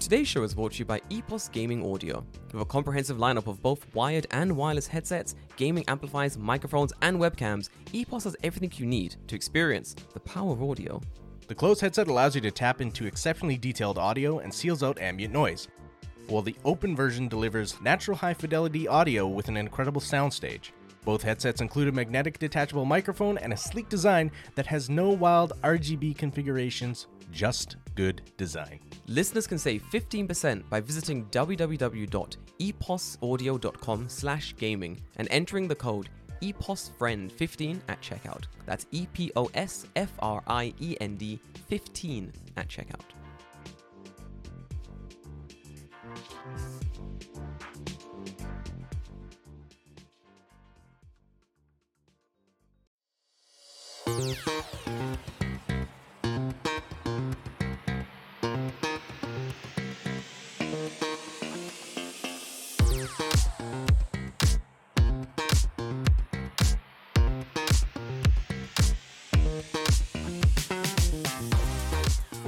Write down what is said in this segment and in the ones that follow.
Today's show is brought to you by EPOS Gaming Audio. With a comprehensive lineup of both wired and wireless headsets, gaming amplifiers, microphones, and webcams, EPOS has everything you need to experience the power of audio. The closed headset allows you to tap into exceptionally detailed audio and seals out ambient noise, while the open version delivers natural high-fidelity audio with an incredible soundstage. Both headsets include a magnetic detachable microphone and a sleek design that has no wild RGB configurations, just good design. Listeners can save 15% by visiting www.eposaudio.com/gaming and entering the code EPOSFRIEND15 at checkout. That's EPOSFRIEND 15 at checkout.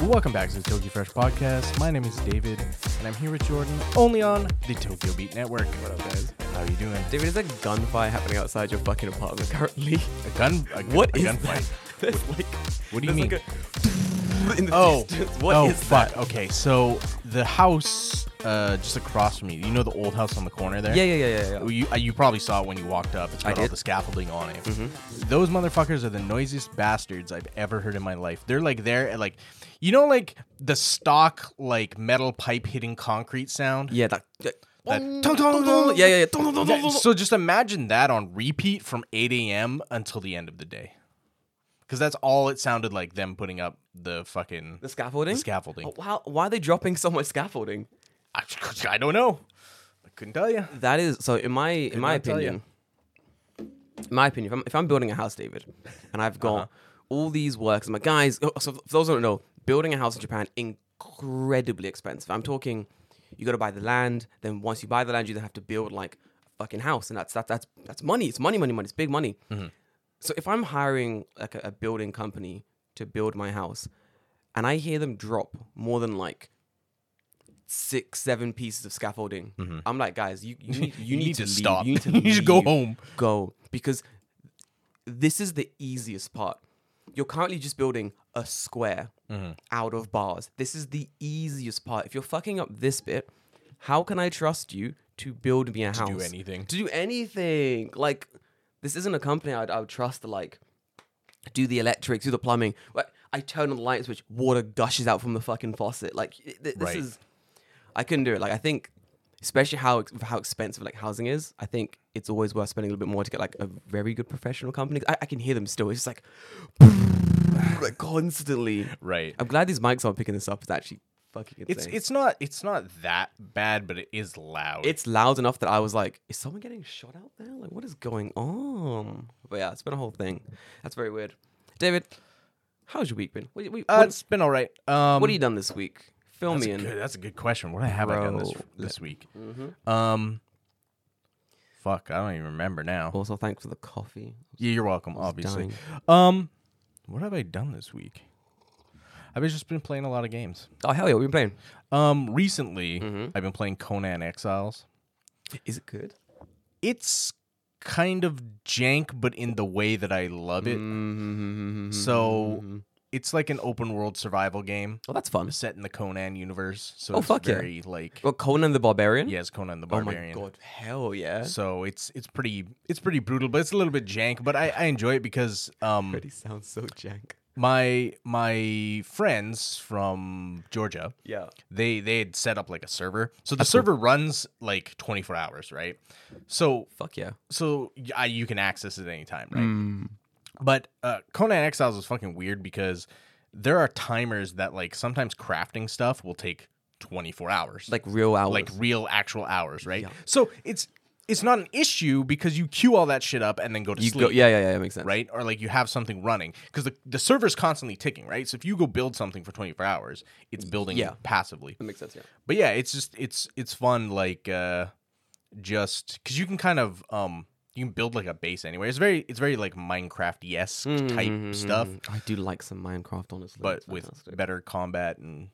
Welcome back to the Tokyo Fresh Podcast. My name is David, and I'm here with Jordan, only on the Tokyo Beat Network. What up, guys? How are you doing? David, is a gunfire happening outside your fucking apartment currently? A gunfight? What do you mean? What is that? Okay, so the house just across from you, you know the old house on the corner there? Yeah. You probably saw it when you walked up. It's got all the scaffolding on it. Mm-hmm. Those motherfuckers are the noisiest bastards I've ever heard in my life. They're like there at like... You know, like, the stock, like, metal pipe hitting concrete sound? Yeah, that. So just imagine that on repeat from 8 a.m. until the end of the day. Because that's all it sounded like, them putting up the fucking... The scaffolding? The scaffolding. Oh, wow. Why are they dropping so much scaffolding? I don't know. I couldn't tell you. That is... So, in my opinion, if I'm building a house, David, and I've got all these works, I'm like, guys... So, for those who don't know... Building a house in Japan, incredibly expensive. I'm talking, you got to buy the land. Then once you buy the land, you then have to build like a fucking house, and that's money. It's money. It's big money. Mm-hmm. So if I'm hiring like a building company to build my house, and I hear them drop more than like 6-7 pieces of scaffolding, I'm like, guys, you need to stop. You need to leave. You should go home. Go, because this is the easiest part. You're currently just building a square out of bars. This is the easiest part. If you're fucking up this bit, how can I trust you to build me a house? To do anything. Like, this isn't a company I would trust to, like, do the electric, do the plumbing. Like, I turn on the light switch, water gushes out from the fucking faucet. Like, this is... I couldn't do it. Like, I think, especially how expensive, like, housing is, I think it's always worth spending a little bit more to get, like, a very good professional company. I can hear them still. It's just like constantly. Right. I'm glad these mics aren't picking this up. It's actually fucking insane. It's not that bad, but it is loud. It's loud enough that I was like, is someone getting shot out there? Like, what is going on? But yeah, it's been a whole thing. That's very weird. David, how's your week been? It's been all right. What have you done this week? That's a good question. What have I done this week? Mm-hmm. Fuck, I don't even remember now. Also, thanks for the coffee. Yeah, you're welcome, obviously. What have I done this week? I've just been playing a lot of games. Oh, hell yeah, what have you been playing? Recently, I've been playing Conan Exiles. Is it good? It's kind of jank, but in the way that I love it. Mm-hmm. So, it's like an open-world survival game. Oh, that's fun. Set in the Conan universe. So Conan the Barbarian? Yes, Conan the Barbarian. Oh, my God. Hell yeah. So it's pretty brutal, but it's a little bit jank, but I enjoy it because... It already sounds so jank. My friends from Georgia, they had set up like a server. So the server runs like 24 hours, right? So... Fuck yeah. So you can access it anytime, right? Mm. But Conan Exiles is fucking weird because there are timers that, like, sometimes crafting stuff will take 24 hours. Like real hours. Like real actual hours, right? Yeah. So it's not an issue because you queue all that shit up and then go to sleep. Yeah, that makes sense. Right? Or, like, you have something running. Because the server's constantly ticking, right? So if you go build something for 24 hours, it's building passively. That makes sense, yeah. But, yeah, it's just, it's fun, like, just... Because you can kind of... you can build like a base anywhere. It's very like Minecraft-esque type stuff. I do like some Minecraft, honestly, but with better combat and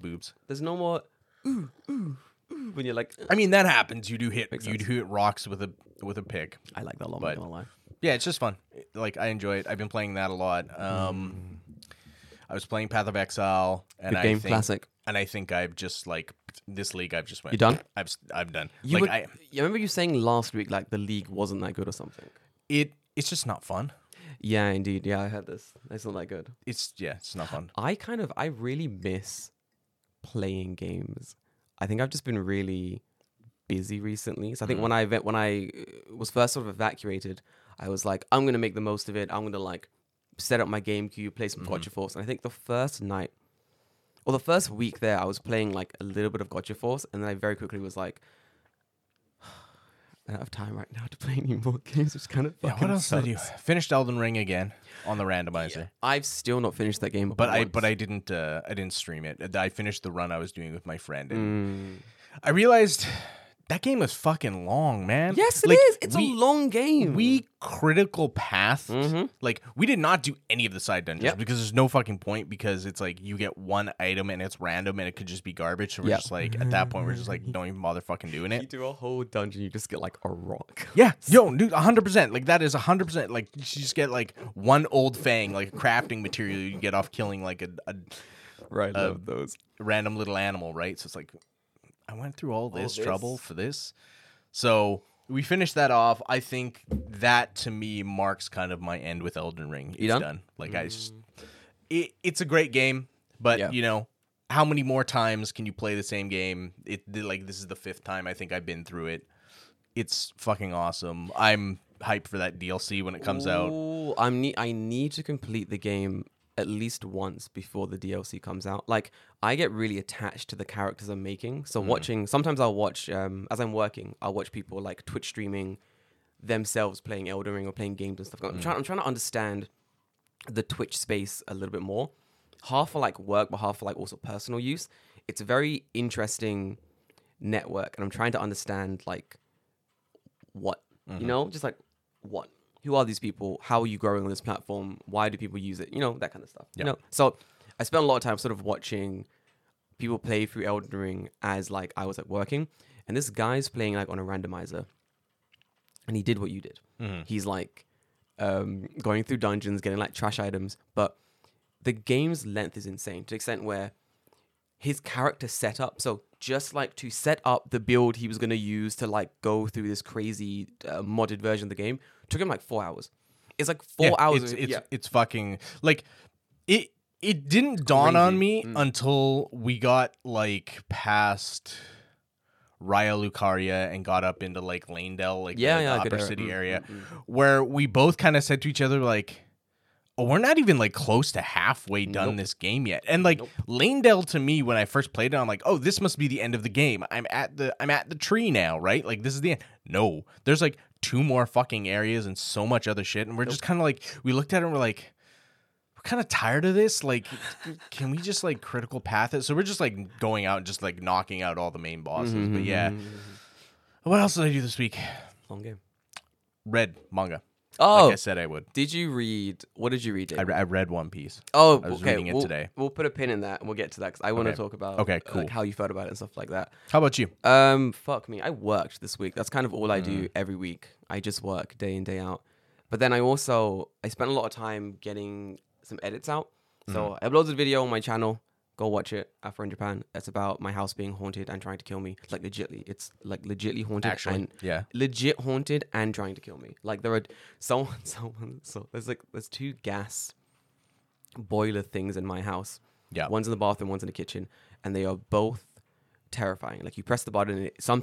boobs. There's no more ooh when you're like. I mean, that happens. You do hit rocks with a pick. I like that a lot. But, not lie. Yeah, it's just fun. Like I enjoy it. I've been playing that a lot. I was playing Path of Exile, and I think classic. And I think I've just like this league. I've just went. You done? I'm done. You remember you saying last week like the league wasn't that good or something. It's just not fun. Yeah, indeed. Yeah, I heard this. It's not that good. It's not fun. I really miss playing games. I think I've just been really busy recently. So I think when I was first sort of evacuated, I was like, I'm gonna make the most of it. I'm gonna like set up my GameCube, play some Gotcha Force, and I think the first night or the first week there I was playing like a little bit of Gotcha Force, and then I very quickly was like, I don't have time right now to play any more games, which kind of fucking what else sucks. Did you finished Elden Ring again on the randomizer? Yeah, I've still not finished that game, but I didn't stream it. I finished the run I was doing with my friend, and I realized that game is fucking long, man. Yes, it is. It's a long game. We critical path. Like, we did not do any of the side dungeons because there's no fucking point, because it's like you get one item and it's random and it could just be garbage. So we're just like, at that point, we're just like, don't even bother fucking doing it. You do a whole dungeon, you just get like a rock. Yeah. Yo, dude, 100%. Like, that is 100%. Like, you just get like one old fang, like crafting material you get off killing like love those. Random little animal, right? So it's like, I went through all this trouble for this. So we finished that off. I think that to me marks kind of my end with Elden Ring. It's done. Like it's a great game, but you know, how many more times can you play the same game? This is the fifth time I think I've been through it. It's fucking awesome. I'm hyped for that DLC when it comes out. I need to complete the game at least once before the DLC comes out. Like, I get really attached to the characters I'm making. So as I'm working, I'll watch people like Twitch streaming themselves playing Elden Ring or playing games and stuff. I'm trying to understand the Twitch space a little bit more. Half for like work, but half for like also personal use. It's a very interesting network, and I'm trying to understand like what, you know, just like what. Who are these people? How are you growing on this platform? Why do people use it? You know, that kind of stuff. Yeah. You know? So I spent a lot of time sort of watching people play through Elden Ring as like I was like working. And this guy's playing like on a randomizer. And he did what you did. Mm-hmm. He's like going through dungeons, getting like trash items. But the game's length is insane to the extent where his character setup. So just like to set up the build he was going to use to like go through this crazy modded version of the game took him like 4 hours. It's like 4 hours. It's fucking like it didn't dawn on me until we got like past Raya Lucaria and got up into like Leyndell, like the upper city area, where we both kind of said to each other like, oh, we're not even like close to halfway done this game yet. And like Leyndell to me, when I first played it, I'm like, oh, this must be the end of the game. I'm at the tree now, right? Like, this is the end. No, there's like 2 more fucking areas and so much other shit. And we're just kind of like, we looked at it and we're like, we're kind of tired of this. Like, can we just like critical path it? So we're just like going out and just like knocking out all the main bosses. But yeah. What else did I do this week? Long game. Read manga. Oh, like I said I would. Did you read? What did you read? I read One Piece. Oh, okay. I was reading it today. We'll put a pin in that and we'll get to that because I want to talk about cool. Like, how you felt about it and stuff like that. How about you? Fuck me. I worked this week. That's kind of all I do every week. I just work day in, day out. But then I spent a lot of time getting some edits out. So I uploaded a video on my channel. Go watch it. Afro in Japan. It's about my house being haunted and trying to kill me. Like legitly, it's like legitly haunted. Actually, and legit haunted and trying to kill me. Like there are so there's 2 gas boiler things in my house. Yeah, one's in the bathroom, one's in the kitchen, and they are both terrifying. Like you press the button, and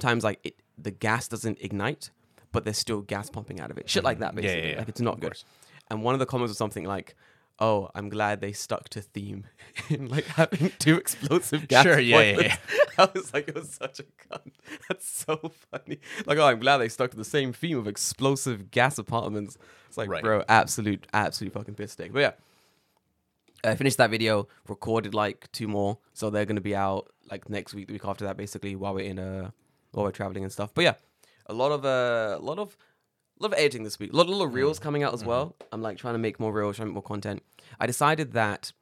the gas doesn't ignite, but there's still gas pumping out of it. Shit like that, basically. Yeah. Like it's not good. And one of the comments was something like, oh, I'm glad they stuck to theme in like having 2 explosive gas. Sure, yeah. I was like, it was such a cunt. That's so funny. Like, oh, I'm glad they stuck to the same theme of explosive gas apartments. It's like, bro, absolute fucking piss take. But yeah, I finished that video, recorded like 2 more, so they're gonna be out like next week, the week after that, basically, while we're traveling and stuff. But yeah, a lot of A lot of editing this week. A lot of reels coming out as well. I'm like trying to make more reels, trying to make more content. I decided that...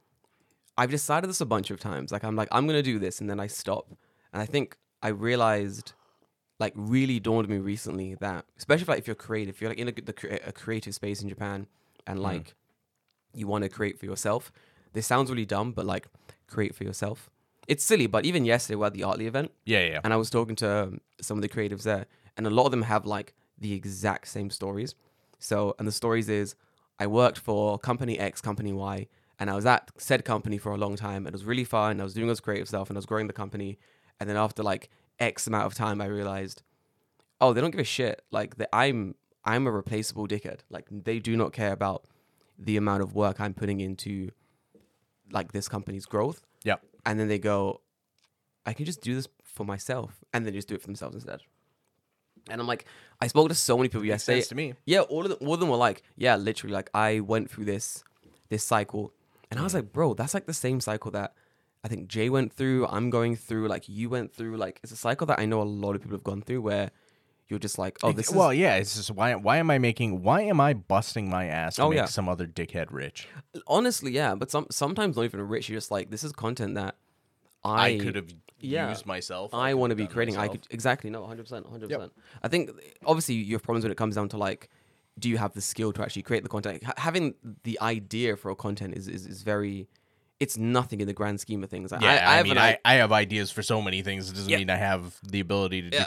I've decided this a bunch of times. Like, I'm like, I'm going to do this, and then I stop. And I think I realized, like, really dawned on me recently that, especially if, like, if you're creative, if you're, like, in a creative space in Japan, and, like, you want to create for yourself. This sounds really dumb, but, like, create for yourself. It's silly, but even yesterday we're at the Artly event. Yeah. And I was talking to some of the creatives there, and a lot of them have, like, the exact same stories. So, and the stories is, I worked for company X, company Y, and I was at said company for a long time. It was really fun. I was doing all this creative stuff and I was growing the company. And then after like X amount of time, I realized, oh, they don't give a shit. Like I'm a replaceable dickhead. Like they do not care about the amount of work I'm putting into like this company's growth. Yeah. And then they go, I can just do this for myself. And they just do it for themselves instead. And I'm like, I spoke to so many people yesterday. Makes sense to me. Yeah, all of them were like, yeah, literally, like I went through this cycle. And I was like, bro, that's like the same cycle that I think Jay went through, I'm going through, like you went through. Like it's a cycle that I know a lot of people have gone through where you're just like, oh, this is... Well, yeah, it's just why am I busting my ass to make some other dickhead rich? Honestly, yeah, but sometimes not even rich, you're just like, this is content that I could have used myself. I want to be creating. Myself. I could, exactly, no, 100%. Yep. I think obviously you have problems when it comes down to like, do you have the skill to actually create the content? Having the idea for a content is very... It's nothing in the grand scheme of things. Like, yeah, I have ideas for so many things. It doesn't mean I have the ability to do...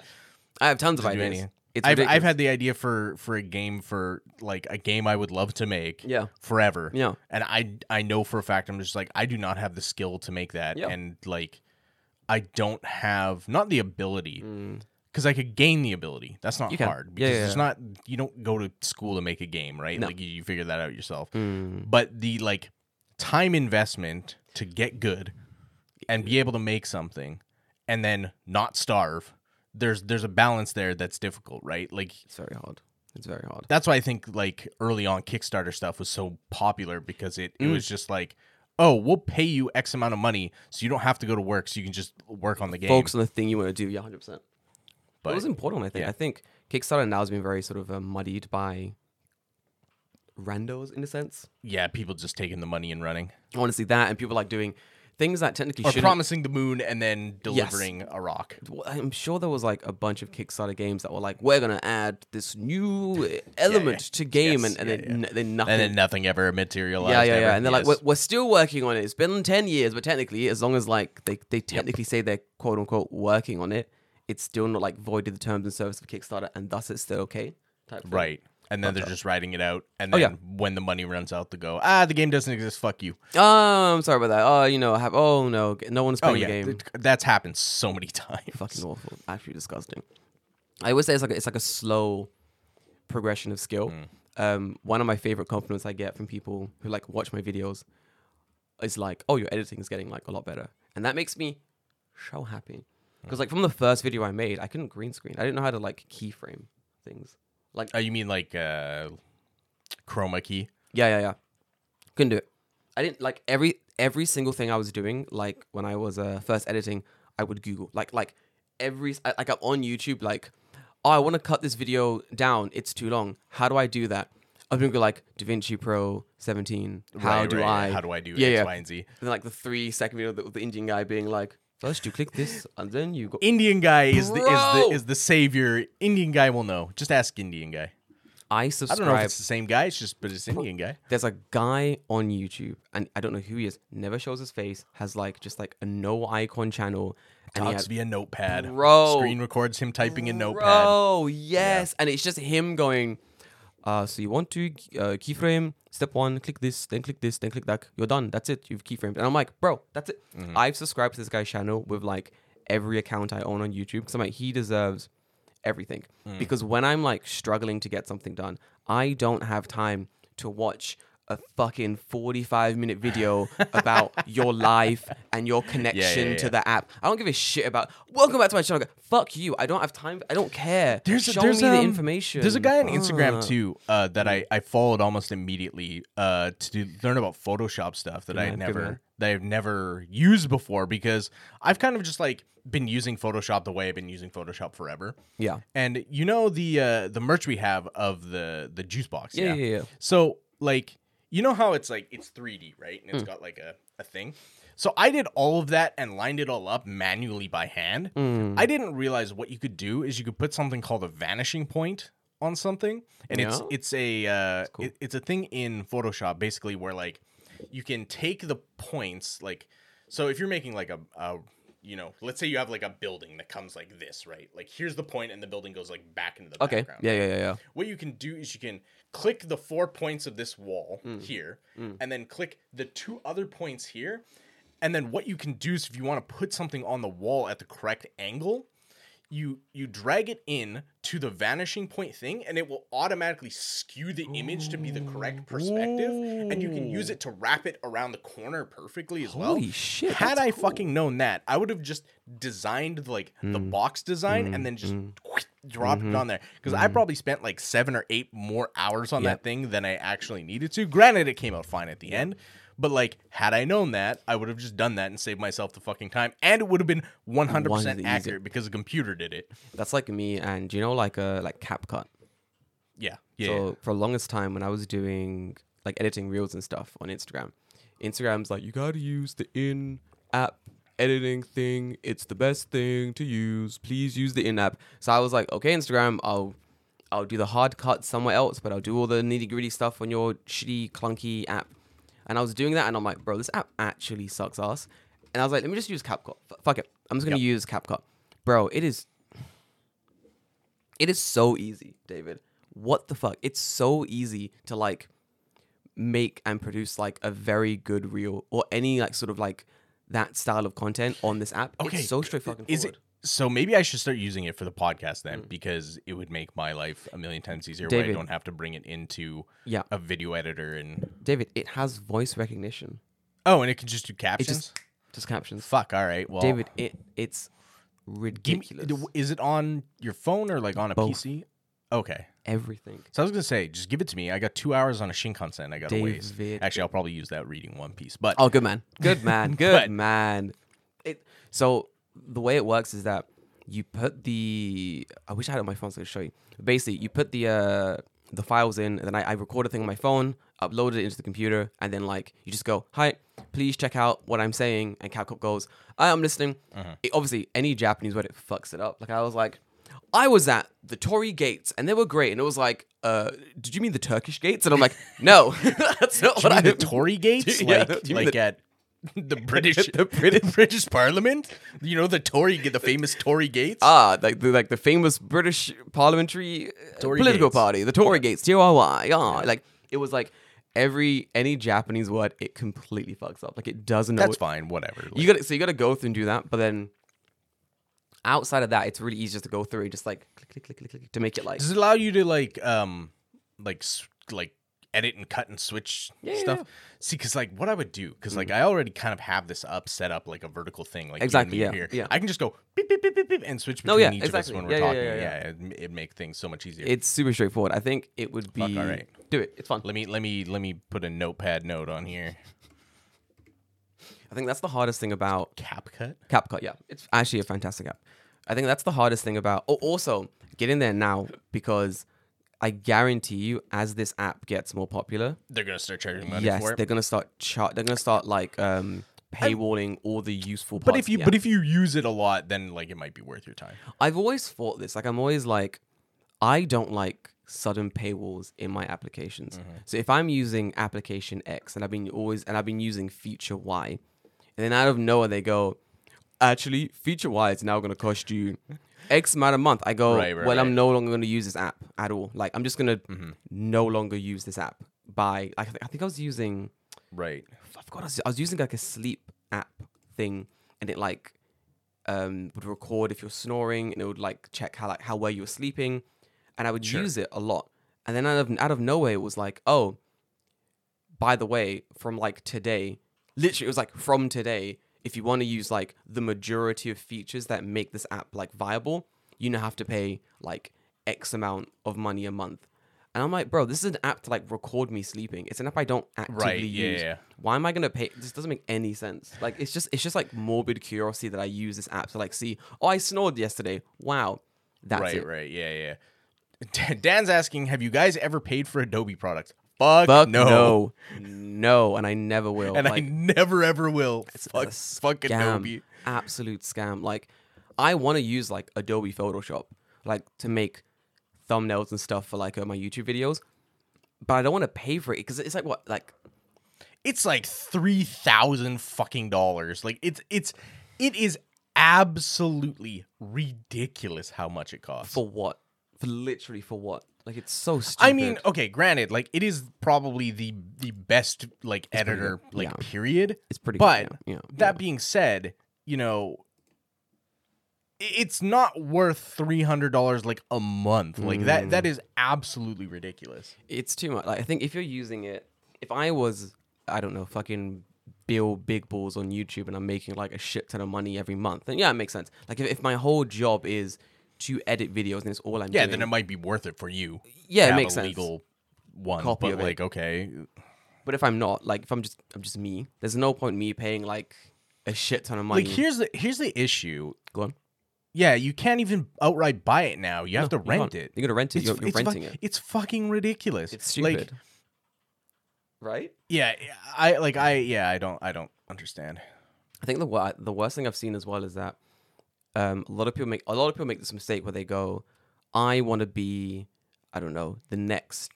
I have tons of ideas. I've had the idea for a game, for like a game I would love to make forever. Yeah. And I know for a fact, I'm just like, I do not have the skill to make that. Yeah. And like, I don't have... Not the ability... Because I could gain the ability. That's not hard. Because it's not... You don't go to school to make a game, right? No. Like, you figure that out yourself. But the, like, time investment to get good and be able to make something and then not starve, there's a balance there that's difficult, right? Like... It's very hard. That's why I think, like, early on Kickstarter stuff was so popular because it was just like... Oh, we'll pay you X amount of money so you don't have to go to work, so you can just work on the game. Focus on the thing you want to do, 100%. But it was important, I think. Yeah. I think Kickstarter now has been very sort of muddied by randos, in a sense. Yeah, people just taking the money and running. Honestly, that and people like doing things that technically shouldn't... Or promising the moon and then delivering a rock. I'm sure there was like a bunch of Kickstarter games that were like, we're going to add this new element to game then nothing. And then nothing ever materialized. Yeah. And they're like, we're still working on it. It's been 10 years, but technically, as long as like they technically say they're quote unquote working on it, it's still not like voided the terms and service of Kickstarter, and thus it's still okay. Type thing. Right. And then they're just writing it out. And then when the money runs out, they go, the game doesn't exist. Fuck you. Oh, I'm sorry about that. Oh, you know, no one's playing the game. That's happened so many times. Fucking awful. Actually disgusting. I would say it's like a slow progression of skill. One of my favorite compliments I get from people who like watch my videos is like, oh, your editing is getting like a lot better. And that makes me so happy. Because, like, from the first video I made, I couldn't green screen. I didn't know how to, like, keyframe things. Like, you mean, like, chroma key? Yeah. Couldn't do it. I didn't, like, every single thing I was doing, like, when I was first editing, I would Google. Like every... Like, I'm on YouTube, like, oh, I want to cut this video down. It's too long. How do I do that? I'm going to go, like, DaVinci Pro 17. How do I do X, Y, and Z? And then, like, the 3-second video of the Indian guy being, like... First, you click this, and then you go... Indian guy is the savior. Indian guy will know. Just ask Indian guy. I subscribe... I don't know if it's the same guy, but it's Indian guy. There's a guy on YouTube, and I don't know who he is, never shows his face, has like just like a no-icon channel. And talks via notepad. Screen records him typing in notepad. Oh, yes. Yeah. And it's just him going, so you want to keyframe, step one, click this, then click this, then click that. You're done. That's it. You've keyframed. And I'm like, bro, that's it. Mm-hmm. I've subscribed to this guy's channel with like every account I own on YouTube. Because I'm like, he deserves everything. Because when I'm like struggling to get something done, I don't have time to watch a fucking 45-minute video about your life and your connection to the app. I don't give a shit about, welcome back to my channel. Fuck you. I don't have time. I don't care. Show me the information. There's a guy on Instagram, too, that I followed almost immediately to learn about Photoshop stuff that I've never used before, because I've kind of just like been using Photoshop the way I've been using Photoshop forever. Yeah. And you know the merch we have of the juice box. Yeah. So like, you know how it's like it's 3D, right? And it's got like a thing. So I did all of that and lined it all up manually by hand. I didn't realize what you could do is you could put something called a vanishing point on something, and it's cool. It's a thing in Photoshop basically where like you can take the points, like, so if you're making like a you know, let's say you have like a building that comes like this, right? Like here's the point and the building goes like back into the background. Yeah. What you can do is you can click the 4 points of this wall here and then click the 2 other points here. And then what you can do is if you want to put something on the wall at the correct angle, you drag it in to the vanishing point thing and it will automatically skew the image to be the correct perspective. Ooh. And you can use it to wrap it around the corner perfectly as well. Holy shit. Had I fucking known that, I would have just designed like the box design and then just dropped it on there. Because I probably spent like 7 or 8 more hours on that thing than I actually needed to. Granted, it came out fine at the end. But, like, had I known that, I would have just done that and saved myself the fucking time. And it would have been 100% accurate because a computer did it. That's like me and, you know, like CapCut? Yeah. So, for the longest time, when I was doing, like, editing reels and stuff on Instagram, Instagram's like, you got to use the in-app editing thing. It's the best thing to use. Please use the in-app. So, I was like, okay, Instagram, I'll do the hard cut somewhere else, but I'll do all the nitty-gritty stuff on your shitty, clunky app. And I was doing that, and I'm like, bro, this app actually sucks ass. And I was like, let me just use CapCut. Fuck it. I'm just going to use CapCut. Bro, it is so easy, David. What the fuck? It's so easy to, like, make and produce, like, a very good reel or any, like, sort of, like, that style of content on this app. Okay. It's so straightforward. So maybe I should start using it for the podcast then, because it would make my life a million times easier, David, where I don't have to bring it into a video editor. And David, it has voice recognition. Oh, and it can just do captions? Just captions. Fuck, all right. Well, David, it's ridiculous. Is it on your phone or like on a PC? Okay. Everything. So I was going to say, just give it to me. I got 2 hours on a Shinkansen. I got to waste. Actually, I'll probably use that reading One Piece. But oh, good man. Good man. The way it works is that you put the... I wish I had it on my phone so I could show you. Basically, you put the files in, and then I record a thing on my phone, upload it into the computer, and then like you just go, hi, please check out what I'm saying, and CapCut goes, I'm listening. Uh-huh. Obviously, any Japanese word, it fucks it up. Like I was at the Torii Gates, and they were great, and it was like, did you mean the Turkish Gates? And I'm like, no, that's not what I mean. The Torii Gates? The British Parliament, you know, the famous Tory Gates. Like the famous British parliamentary political party, the Tory Gates, T-O-R-Y. Like it was like any Japanese word, it completely fucks up. Like it doesn't. That's fine, whatever. Like, you got to go through and do that, but then outside of that, it's really easy just to go through and just like click to make it like. Does it allow you to like edit and cut and switch stuff? See, because like what I would do, because like I already kind of have this set up like a vertical thing, like exactly here. I can just go beep, beep, beep, beep, beep, and switch between each of us when we're talking. It'd make things so much easier. It's super straightforward. I think it would be all right. Do it. It's fun. Let me put a notepad note on here. I think that's the hardest thing about CapCut. CapCut, yeah, it's actually a fantastic app. I think that's the hardest thing about. Oh, also get in there now because. I guarantee you, as this app gets more popular, they're gonna start charging money for it. Yes, they're gonna start like paywalling all the useful parts. But if you use it a lot, then like it might be worth your time. I've always thought this. Like I'm always like, I don't like sudden paywalls in my applications. Mm-hmm. So if I'm using application X and I've been using feature Y, and then out of nowhere they go, actually feature Y is now gonna cost you X amount a month. I go, right. I'm no longer going to use this app at all. Like, I'm just going to no longer use this app. By, I think I was using... Right. I forgot. I was using, like, a sleep app thing. And it, like, would record if you're snoring. And it would, like, check how well you were sleeping. And I would use it a lot. And then out of nowhere, it was like, oh, by the way, from like today, literally it was like from today, if you want to use like the majority of features that make this app like viable, you now have to pay like X amount of money a month. And I'm like, bro, this is an app to like record me sleeping. It's an app I don't actively use. Yeah. Why am I going to pay? This doesn't make any sense. Like, it's just like morbid curiosity that I use this app to like see, oh, I snored yesterday. Wow. That's it. Right. Yeah. Dan's asking, have you guys ever paid for Adobe products? Fuck no. No, and I never will. And like, I never, ever will. Fuck Adobe. Absolute scam. Like, I want to use like Adobe Photoshop, like to make thumbnails and stuff for like my YouTube videos, but I don't want to pay for it because it's like what, like it's like $3,000 fucking dollars. Like it is absolutely ridiculous how much it costs. For what? For what? Like it's so stupid. I mean, okay, granted, like it is probably the best like it's editor like period. It's pretty. But good, that being said, you know, it's not worth $300 like a month. Like that is absolutely ridiculous. It's too much. Like I think if you're using it, if I was, I don't know, fucking Bill Big Balls on YouTube and I'm making like a shit ton of money every month, then yeah, it makes sense. Like if my whole job is to edit videos and it's all I'm doing. Yeah, then it might be worth it for you. Yeah, it makes sense. Legal one, copy but like it. Okay. But if I'm not, like if I'm just me, there's no point in me paying like a shit ton of money. Like here's the issue. Go on. Yeah, you can't even outright buy it now. You have to rent it. You're going to rent it. You're renting it. It's fucking ridiculous. It's stupid. Like, right? Yeah, I don't understand. I think the worst thing I've seen as well is that a lot of people make this mistake where they go, I want to be, I don't know, the next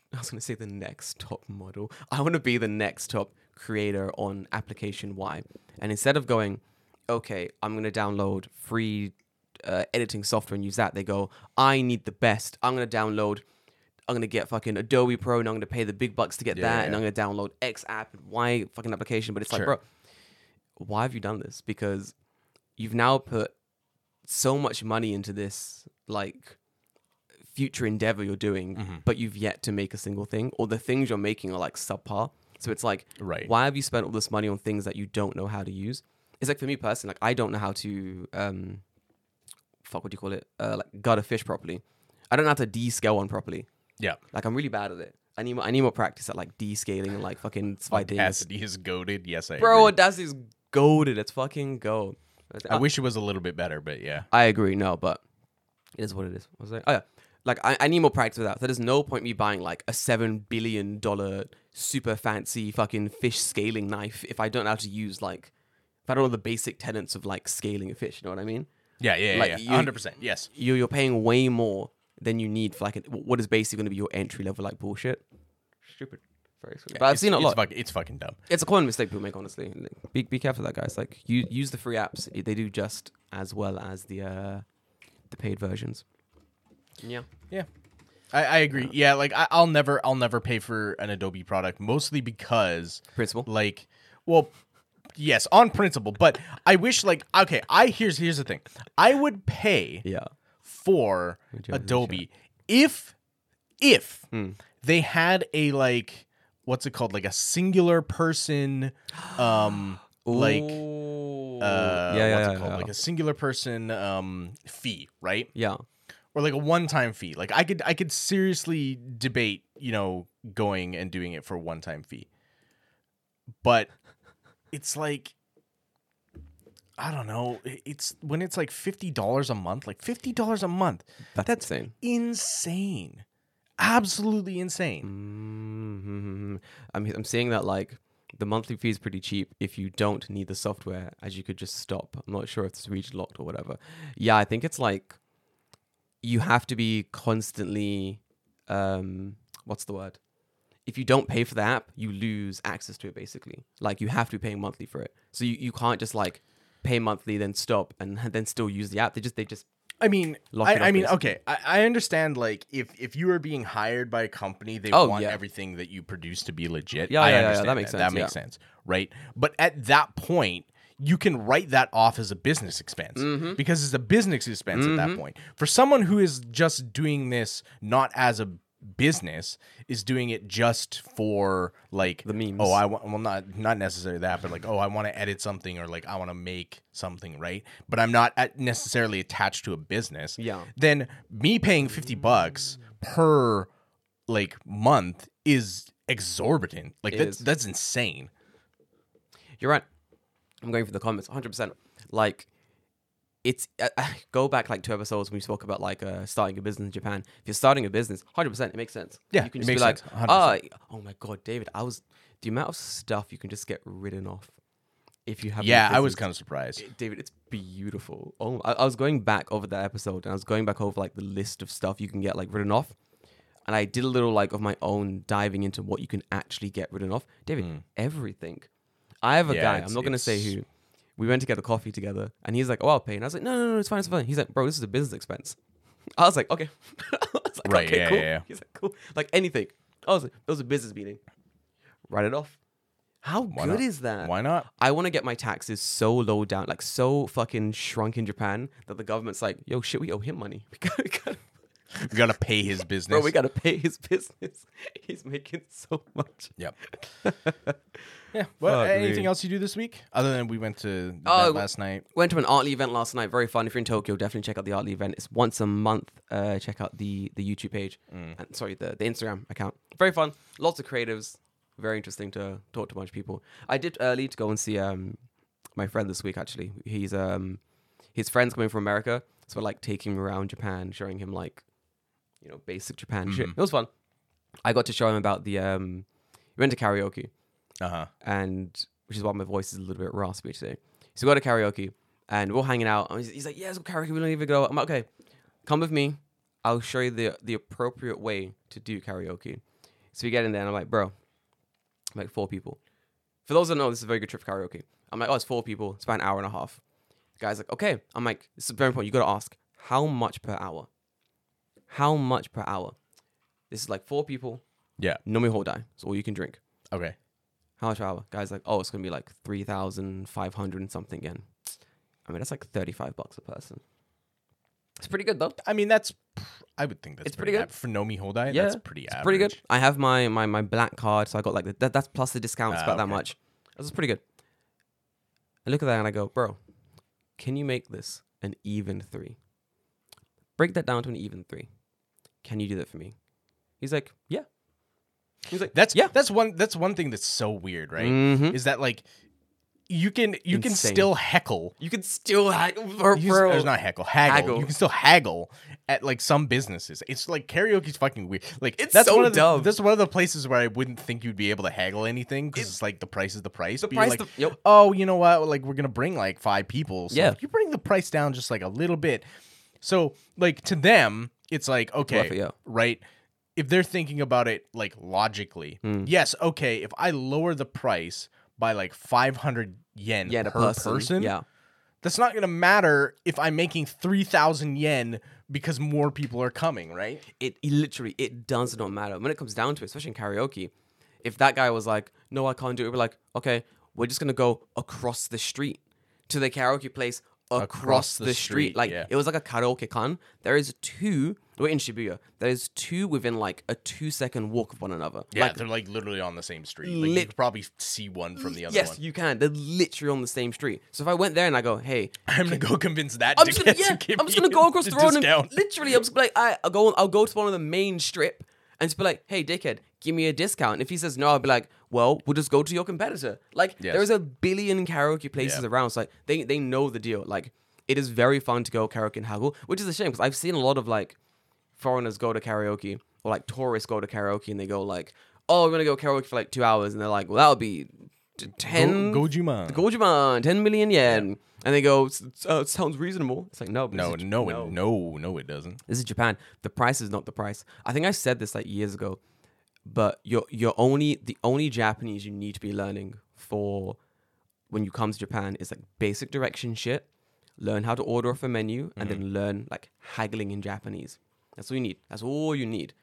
top model. I want to be the next top creator on application Y. And instead of going, okay, I'm going to download free editing software and use that, they go, I need the best. I'm going to get fucking Adobe Pro and I'm going to pay the big bucks to get that. And I'm going to download X app and Y fucking application. But it's like, bro, why have you done this? Because you've now put so much money into this like future endeavor you're doing, but you've yet to make a single thing, or the things you're making are like subpar. So it's like, why have you spent all this money on things that you don't know how to use? It's like for me personally, like I don't know how to, fuck, what do you call it? Like gut a fish properly. I don't know how to descale one properly. Yeah. Like I'm really bad at it. I need more practice at like descaling and like fucking spiking. Audacity is goated. Yes, I agree. Bro, Audacity is goated. It's fucking gold. I wish it was a little bit better, but yeah. I agree. No, but it is what it is. What was I? Oh yeah. Like I need more practice with that. So there's no point me buying like a $7 billion super fancy fucking fish scaling knife if I don't know how to use like, if I don't know the basic tenets of like scaling a fish, you know what I mean? Yeah, 100%, yes. You're paying way more than you need for like what is basically going to be your entry level like bullshit. Stupid. Very stupid. Yeah, but I've seen a lot. It's fucking dumb. It's a common mistake people make, honestly. Like, be careful of that, guys. Like, use the free apps. They do just as well as the paid versions. Yeah. Yeah. I agree. Yeah, like I'll never pay for an Adobe product, mostly because principle. Like, well, yes, on principle, but I wish like, okay, here's the thing. I would pay for Adobe if they had a like, what's it called? Like a singular person, like a singular person fee, right? Yeah. Or like a one-time fee. Like I could seriously debate, you know, going and doing it for a one-time fee. But it's like, I don't know. It's when it's like $50 a month, like $50 a month. That's insane. Absolutely insane. Mm-hmm. I'm seeing that like the monthly fee is pretty cheap if you don't need the software, as you could just stop. I'm not sure if it's region locked or whatever. Yeah, I think it's like you have to be constantly, what's the word? If you don't pay for the app, you lose access to it, basically. Like, you have to be paying monthly for it. So you can't just, like, pay monthly, then stop, and then still use the app. They just I mean, okay. I understand, like, if you are being hired by a company, they want everything that you produce to be legit. Yeah, I understand. That makes sense. That makes sense, right? But at that point, you can write that off as a business expense because it's a business expense at that point. For someone who is just doing this not as a business is doing it just for like the memes. Well, not necessarily that, but like, oh, I want to edit something, or like I want to make something, right? But I'm not necessarily attached to a business. Yeah. Then me paying $50 per like month is exorbitant. Like that's insane. You're right. I'm going for the comments 100%. Like, it's go back like 2 episodes when we spoke about like starting a business in Japan. If you're starting a business, 100%, it makes sense. Yeah, you can just be like, oh my god, David, I was the amount of stuff you can just get ridden off if you have. Yeah, I was kind of surprised, David. It's beautiful. Oh, I was going back over that episode and I was going back over like the list of stuff you can get like ridden off, and I did a little like of my own diving into what you can actually get ridden off, David. Everything. I have a guy. I'm not gonna say who. We went to get a coffee together, and he's like, "Oh, I'll pay." And I was like, "No, it's fine, it's fine." He's like, "Bro, this is a business expense." I was like, "Okay." I was like, right, okay, yeah, cool. Yeah. He's like, "Cool." Like anything. I was like, "It was a business meeting. Write it off." Why not? Why not? I want to get my taxes so low down, like so fucking shrunk in Japan that the government's like, "Yo, shit, we owe him money. We gotta pay his business, bro. We gotta pay his business. He's making so much." Yep. Yeah. Well, anything else you do this week other than we went to that last night? Went to an Artly event last night. Very fun. If you're in Tokyo, definitely check out the Artly event. It's once a month. Check out the YouTube page. And, sorry, the Instagram account. Very fun. Lots of creatives. Very interesting to talk to a bunch of people. I dipped early to go and see my friend this week. Actually, he's his friend's coming from America, so we're like taking him around Japan, showing him like, you know, basic Japan shit. It was fun. I got to show him about the we went to karaoke. And which is why my voice is a little bit raspy today. So we go to karaoke and we're all hanging out. And he's like, "Yeah, let's go karaoke. We don't even go." I'm like, "Okay, come with me. I'll show you the appropriate way to do karaoke." So we get in there and I'm like, "Bro, I'm like 4 people." For those that know, this is a very good trip for karaoke. I'm like, "Oh, it's 4 people. It's about an hour and a half." The guy's like, "Okay." I'm like, "This is very important. You got to ask how much per hour. How much per hour? This is like 4 people. Yeah. Nomihodai. It's all you can drink. Okay. How much per hour?" Guy's like, "Oh, it's going to be like 3,500 and something again." I mean, that's like $35 a person. It's pretty good, though. I mean, I would think that's pretty good. For Nomi Hodai, yeah, that's pretty average. It's pretty good. I have my black card, so I got like that's plus the discount. It's about that much. That's pretty good. I look at that and I go, "Bro, can you make this an even 3? Break that down to an even 3. Can you do that for me?" He's like, "Yeah." He's like, that's one thing that's so weird, right? Is that like you can still heckle. You can still haggle. There's not heckle, haggle. You can still haggle at like some businesses. It's like karaoke's fucking weird. Like it's that's so one of dumb. That's one of the places where I wouldn't think you'd be able to haggle anything, because it's like the price is the price. Oh, you know what? Like we're gonna bring like 5 people. So you bring the price down just like a little bit. So like to them, it's like okay, right? If they're thinking about it, like, logically, yes, okay, if I lower the price by, like, 500 yen per person, that's not going to matter if I'm making 3,000 yen because more people are coming, right? It literally does not matter. When it comes down to it, especially in karaoke, if that guy was like, "No, I can't do it," we're like, "Okay, we're just going to go across the street to the karaoke place across the street. Like, it was like a karaoke-kan. We're in Shibuya. There's 2 within like a 2-second walk of one another. Yeah, like, they're like literally on the same street. Like you could probably see one from the other one. Yes, you can. They're literally on the same street. So if I went there and I go, "Hey, I'm going to go convince that I'm just going to go across the road and literally I'm just like, I'll go to one of the main strip and just be like, "Hey, dickhead, give me a discount." And if he says no, I'll be like, "Well, we'll just go to your competitor." Like there's a billion karaoke places around. So like they know the deal. Like it is very fun to go karaoke and haggle, which is a shame because I've seen a lot of like foreigners go to karaoke, or like tourists go to karaoke and they go like, "Oh, we're gonna go karaoke for like 2 hours," and they're like, "Well, that'll be 10 million yen and they go, "It sounds reasonable." It's like, no, it doesn't. This is Japan. The price is not the price. I think I said this like years ago, but the only Japanese you need to be learning for when you come to Japan is like basic direction shit, learn how to order off a menu, and then learn like haggling in Japanese. That's all you need. That's all you need.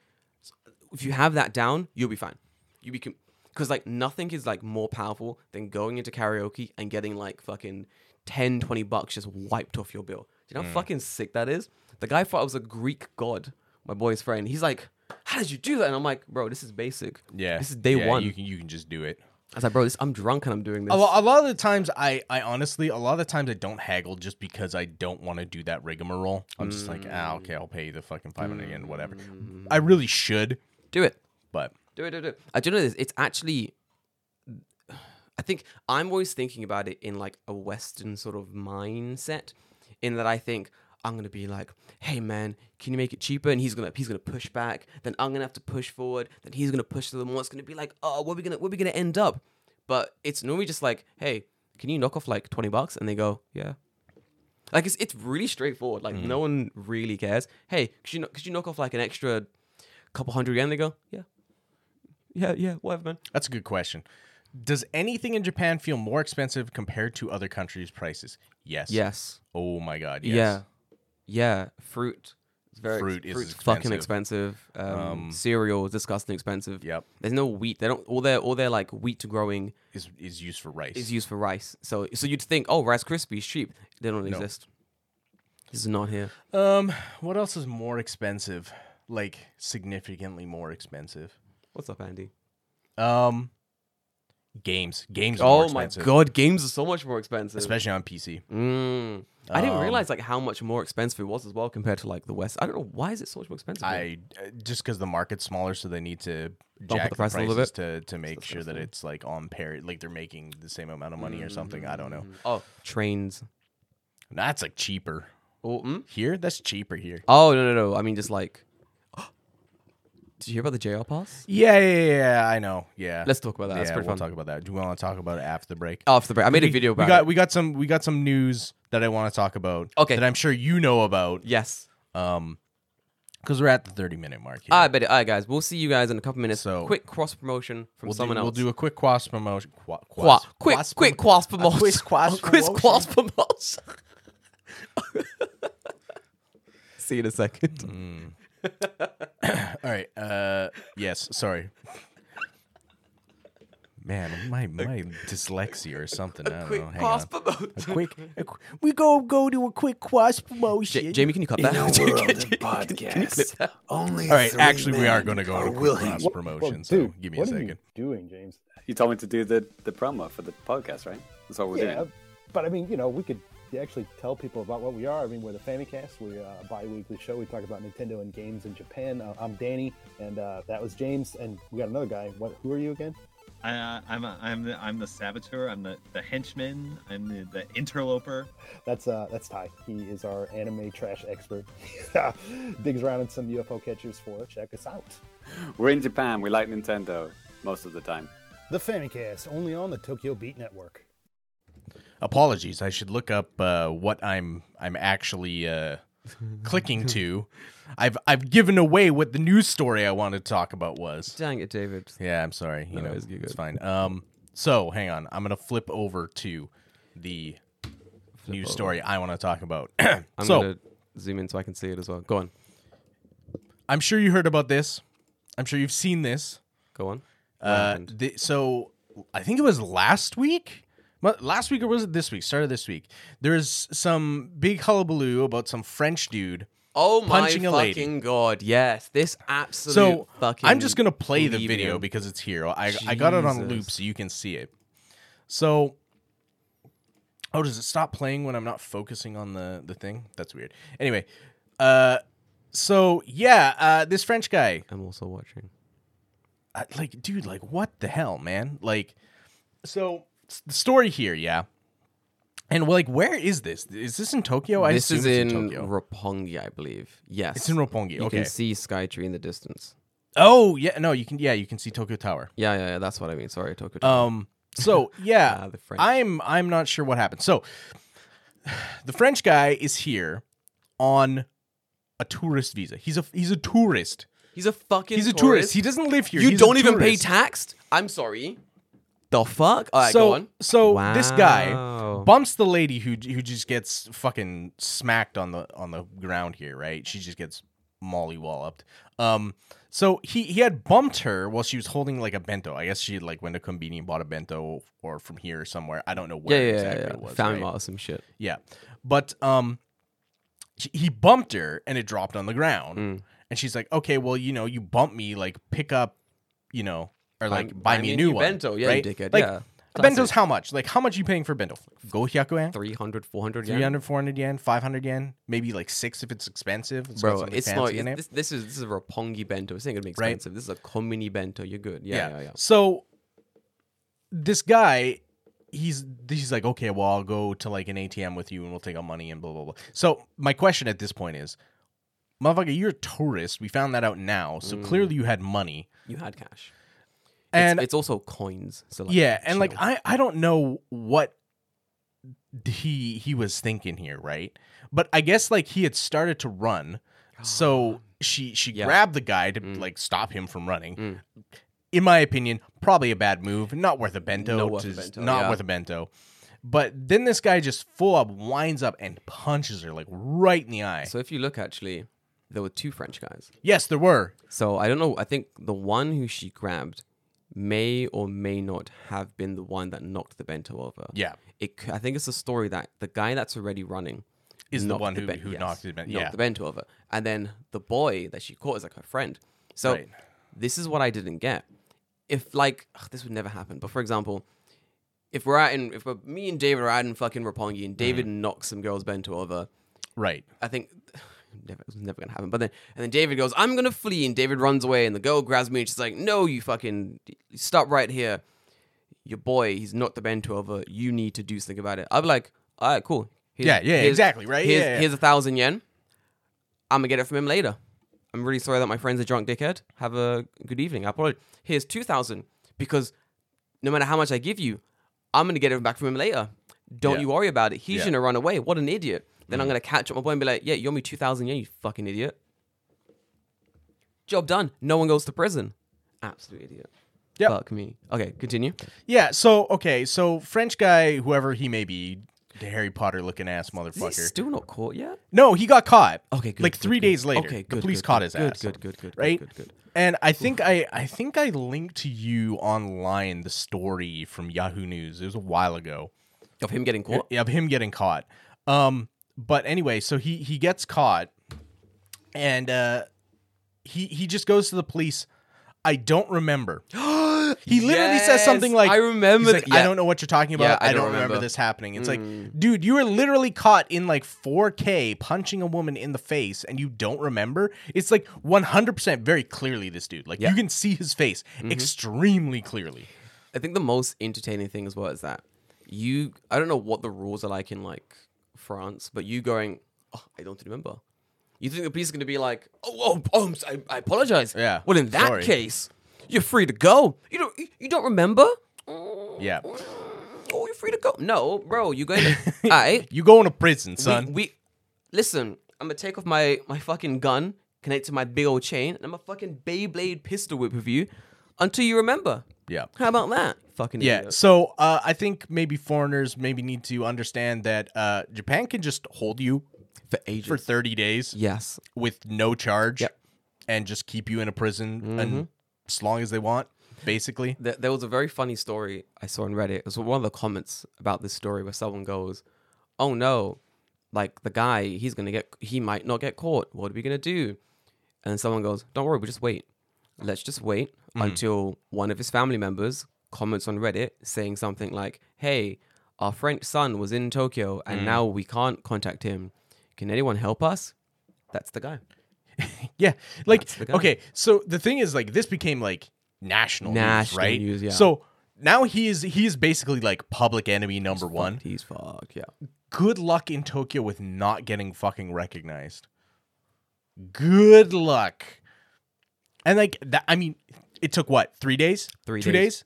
So if you have that down, you'll be fine. You become, because like nothing is like more powerful than going into karaoke and getting like fucking $10-20 just wiped off your bill. Do you know how fucking sick that is? The guy thought I was a Greek god, my boy's friend. He's like, how did you do that? And I'm like, bro, this is basic. Yeah. This is day one. You can just do it. I was like, bro, I'm drunk and I'm doing this. A lot of the times I don't haggle just because I don't want to do that rigmarole. I'm just like, okay, I'll pay you the fucking 500 yen, whatever. I really should. Do it. But. Do it. I do know this. It's actually, I think I'm always thinking about it in like a Western sort of mindset in that I think, I'm going to be like, hey, man, can you make it cheaper? And he's gonna push back. Then I'm going to have to push forward. Then he's going to push to the more. It's going to be like, oh, where are we going to end up? But it's normally just like, hey, can you knock off like $20? And they go, yeah. Like, it's really straightforward. Like, no one really cares. Hey, could you knock off like an extra couple hundred yen? They go, yeah. Yeah, whatever, man. That's a good question. Does anything in Japan feel more expensive compared to other countries' prices? Yes. Yes. Oh, my God, yes. Yeah. Yeah, fruit. Fruit's fucking expensive. Cereal is disgusting expensive. Yep. There's no wheat. They don't. All their like wheat growing is used for rice. So you'd think, oh, Rice Krispies cheap. They don't exist. This is not here. What else is more expensive? Like significantly more expensive. What's up, Andy? Games. Games are more expensive. Oh my God, games are so much more expensive. Especially on PC. I didn't realize like how much more expensive it was as well compared to like the West. I don't know, why is it so much more expensive? Just because the market's smaller, so they need to jack the prices a little bit to make sure that it's like on parity, like they're making the same amount of money or something. I don't know. Oh, trains. That's like cheaper. Here? That's cheaper here. Oh, no. I mean, just like... Did you hear about the JR Pass? Yeah, I know. Yeah. Let's talk about that. That's pretty fun. We'll talk about that. Do we want to talk about it after the break? After the break. I made a video about it. We got some news that I want to talk about. Okay. That I'm sure you know about. Yes. Because we're at the 30-minute mark here. I bet it. All right, guys. We'll see you guys in a couple minutes. So, quick cross-promotion from someone else. We'll do a quick cross-promotion. Quick cross-promotion. See you in a second. All right. Yes. Sorry. Man, my dyslexia or something. We go do a quick cross promotion. Jamie, can you cut that? All right. Actually, we are going to go to cross promotion. So give me a second. What are you doing, James? You told me to do the promo for the podcast, right? That's what we're doing. But I mean, we could. You actually tell people about what we are. I mean, we're the Famicast. We're a bi-weekly show. We talk about Nintendo and games in Japan. I'm Danny, and that was James, and we got another guy. Who are you again? I'm the saboteur. I'm the henchman. I'm the interloper. That's Ty. He is our anime trash expert. Digs around in some UFO catchers for it. Check us out. We're in Japan. We like Nintendo most of the time. The Famicast, only on the Tokyo Beat Network. Apologies. I should look up what I'm actually clicking to. I've given away what the news story I wanted to talk about was. Dang it, David. Yeah, I'm sorry. It's fine. So hang on. I'm gonna flip over to the news story I want to talk about. I'm gonna zoom in so I can see it as well. Go on. I'm sure you heard about this. I'm sure you've seen this. Go on. So I think it was last week. Last week, or was it this week? Started this week. There's some big hullabaloo about some French dude punching a lady. Oh, my fucking God. Yes. This absolute fucking... So, I'm just going to play the video because it's here. I got it on loop so you can see it. So... Oh, does it stop playing when I'm not focusing on the thing? That's weird. Anyway. This French guy... I'm also watching. What the hell, man? So... The story here, yeah. And where is this? Is this in Tokyo? This is in Roppongi, I believe. Yes. It's in Roppongi. You can see Skytree in the distance. Oh, yeah. No, you can see Tokyo Tower. Yeah, that's what I mean. Sorry, Tokyo Tower. So, yeah. I'm not sure what happened. So, the French guy is here on a tourist visa. He's a tourist. He's a tourist. He doesn't live here. You don't even pay tax? I'm sorry. The fuck? All right, go on. This guy bumps the lady who just gets fucking smacked on the ground here, right? She just gets molly-walloped. So he had bumped her while she was holding like a bento. I guess she went to Konbini and bought a bento, or from here or somewhere. I don't know where exactly it was. Family mall or some shit. Yeah, but he bumped her and it dropped on the ground. And she's like, okay, well, you know, you bump me, like, pick up, you know, or like buy me a new one. Bento, yeah, right? Dickhead, like, yeah. Bento's how much? Like, how much are you paying for bento? Go 300, 400 yen. 300, 400 yen, 500 yen, maybe like 6 if it's expensive. It's bro, it's not. It's, this is a Roppongi bento. This ain't gonna be expensive. Right? This is a Komini bento. You're good. Yeah. So this guy, he's like, okay, well, I'll go to like an ATM with you and we'll take out money and blah blah blah. So my question at this point is, motherfucker, you're a tourist. We found that out now. So clearly you had money. You had cash. And it's also coins. So like, yeah, and chill. Like I don't know what he was thinking here, right? But I guess like he had started to run, so she grabbed the guy to like stop him from running. In my opinion, probably a bad move. Not worth a bento. Not worth a bento. But then this guy just full up winds up and punches her like right in the eye. So if you look actually, there were two French guys. Yes, there were. So I don't know. I think the one who she grabbed may or may not have been the one that knocked the bento over. Yeah. I think it's a story that the guy that's already running is the one who knocked the bento over. Knocked the bento over. And then the boy that she caught is like her friend. So this is what I didn't get. If like, this would never happen. But for example, if me and David are out in fucking Roppongi and David knocks some girl's bento over. Right. I think... It's never gonna happen. But then David goes, I'm gonna flee, and David runs away, and the girl grabs me, and she's like, no, you fucking stop right here. Your boy, he's knocked the bento over. You need to do something about it. I'd be like, all right, cool. Exactly, right? Here's 1,000 yen. I'm gonna get it from him later. I'm really sorry that my friend's a drunk dickhead. Have a good evening. I probably here's 2,000 because no matter how much I give you, I'm gonna get it back from him later. Don't you worry about it. He's gonna run away. What an idiot. Then I'm going to catch up my boy and be like, yeah, you owe me 2,000 yen, you fucking idiot. Job done. No one goes to prison. Absolute idiot. Yep. Fuck me. Okay, continue. Yeah, so French guy, whoever he may be, the Harry Potter looking ass motherfucker. Is he still not caught yet? No, he got caught. Okay, good. Like three days later. Okay, good. The police caught his ass. Good. Right? Good. And I think I linked to you online the story from Yahoo News. It was a while ago. Of him getting caught? Yeah, of him getting caught. But anyway, so he gets caught, and he just goes to the police. I don't remember. He literally says something like, "I remember." Like, I don't know what you're talking about. Yeah, I don't remember this happening. It's like, dude, you were literally caught in like 4K punching a woman in the face, and you don't remember. It's like 100% very clearly this dude. Like you can see his face extremely clearly. I think the most entertaining thing as well is that I don't know what the rules are like in like France, but you going, oh, I don't remember. You think the police are going to be like, oh, I apologize. Yeah. Well, in that case, you're free to go. You don't remember? Yeah. Oh, you're free to go. No, bro, you going to... You going to prison, son. Listen, I'm going to take off my fucking gun, connect to my big old chain, and I'm a fucking Beyblade pistol whip with you until you remember. Yeah. How about that? Fucking idiot. Yeah. So I think maybe foreigners need to understand that Japan can just hold you for ages, for 30 days. Yes. With no charge and just keep you in a prison and as long as they want, basically. There was a very funny story I saw on Reddit. It was one of the comments about this story where someone goes, oh no, like the guy, he might not get caught. What are we going to do? And someone goes, don't worry, we'll just wait. Let's just wait until one of his family members comments on Reddit saying something like, hey, our French son was in Tokyo and now we can't contact him. Can anyone help us? That's the guy. Yeah. Like, guy. Okay. So the thing is, like, this became like national news, right? News, yeah. So now he is basically like public enemy number one. He's fucked. Yeah. Good luck in Tokyo with not getting fucking recognized. Good luck. And like that, I mean, it took what? 3 days? 2 days?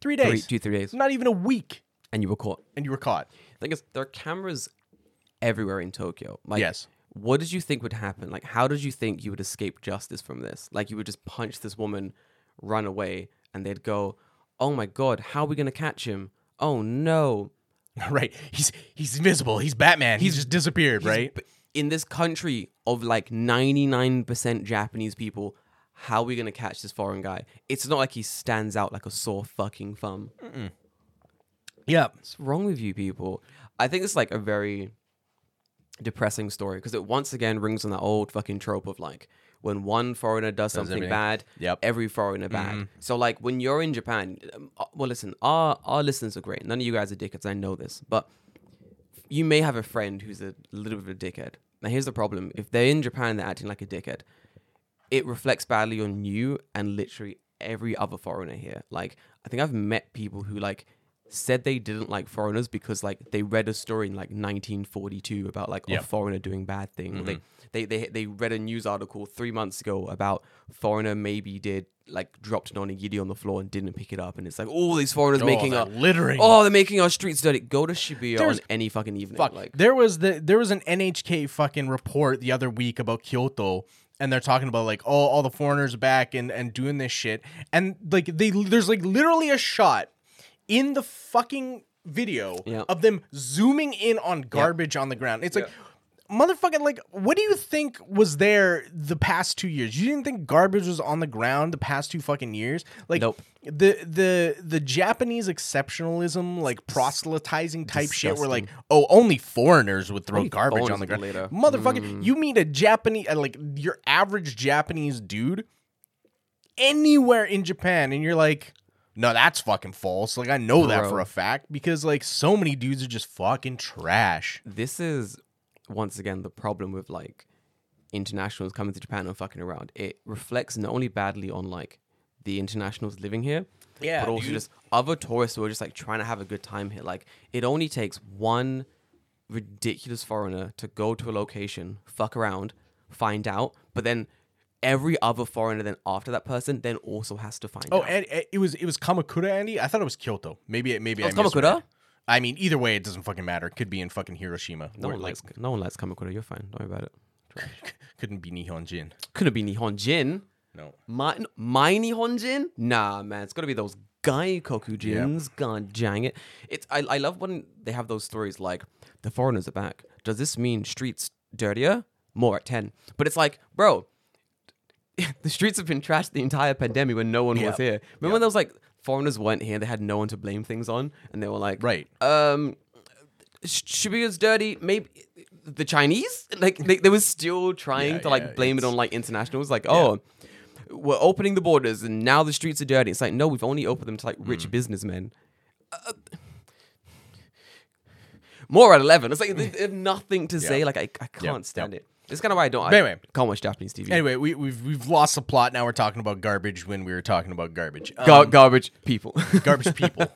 3 days. 3 days. Not even a week. And you were caught. The thing is, there are cameras everywhere in Tokyo. Like, yes. What did you think would happen? Like, how did you think you would escape justice from this? Like, you would just punch this woman, run away, and they'd go, oh my God, how are we going to catch him? Oh no. Right. He's invisible. He's Batman. He's just disappeared, right? In this country of like 99% Japanese people, how are we going to catch this foreign guy? It's not like he stands out like a sore fucking thumb. Mm-mm. Yeah. What's wrong with you people? I think it's like a very depressing story because it once again rings on that old fucking trope of like, when one foreigner does something bad, every foreigner bad. Mm-hmm. So like when you're in Japan, well, listen, our listeners are great. None of you guys are dickheads. I know this, but you may have a friend who's a little bit of a dickhead. Now here's the problem. If they're in Japan, they're acting like a dickhead. It reflects badly on you and literally every other foreigner here. Like I think I've met people who like said they didn't like foreigners because like they read a story in like 1942 about like a foreigner doing bad thing. Mm-hmm. They read a news article 3 months ago about foreigner maybe did like dropped non-giddy on the floor and didn't pick it up, and it's like all these foreigners making up littering. Oh, they're making our streets dirty. Go to Shibuya on any fucking evening. Fuck. Like there was an NHK fucking report the other week about Kyoto. And they're talking about like, oh, all the foreigners are back and doing this shit. And like there's like literally a shot in the fucking video of them zooming in on garbage on the ground. It's like, motherfucking, like, what do you think was there the past 2 years? You didn't think garbage was on the ground the past two fucking years? Like, nope. The Japanese exceptionalism, like proselytizing type disgusting shit, where like, oh, only foreigners would throw garbage on the ground. Later. Motherfucking, you meet a Japanese, like your average Japanese dude anywhere in Japan, and you're like, no, that's fucking false. Like I know that for a fact because like so many dudes are just fucking trash. This is once again the problem with like internationals coming to Japan and fucking around. It reflects not only badly on like the internationals living here, but also just other tourists who are just like trying to have a good time here. Like it only takes one ridiculous foreigner to go to a location, fuck around, find out, but then every other foreigner then after that person then also has to find out. And it was Kamakura, Andy. I thought it was Kyoto. Maybe I missed Kamakura. I mean, either way, it doesn't fucking matter. It could be in fucking Hiroshima. No one likes Kamakura. You're fine. Don't worry about it. Couldn't be Nihonjin. No. My Nihonjin? Nah, man. It's got to be those Gaikoku jins. Yep. God dang it. I love when they have those stories like, the foreigners are back. Does this mean streets dirtier? More at 10. But it's like, bro, the streets have been trashed the entire pandemic when no one was here. Remember when there was like, foreigners weren't here. They had no one to blame things on. And they were like, right. Shibuya's dirty. Maybe the Chinese? Like, they were still trying to like blame it on like internationals. Like, we're opening the borders and now the streets are dirty. It's like, no, we've only opened them to like rich businessmen. More at 11. It's like they have nothing to say. Like I can't stand it. It's kind of why I can't watch Japanese TV. Anyway, we've lost the plot. Now we're talking about garbage when we were talking about garbage. Garbage people. Garbage people.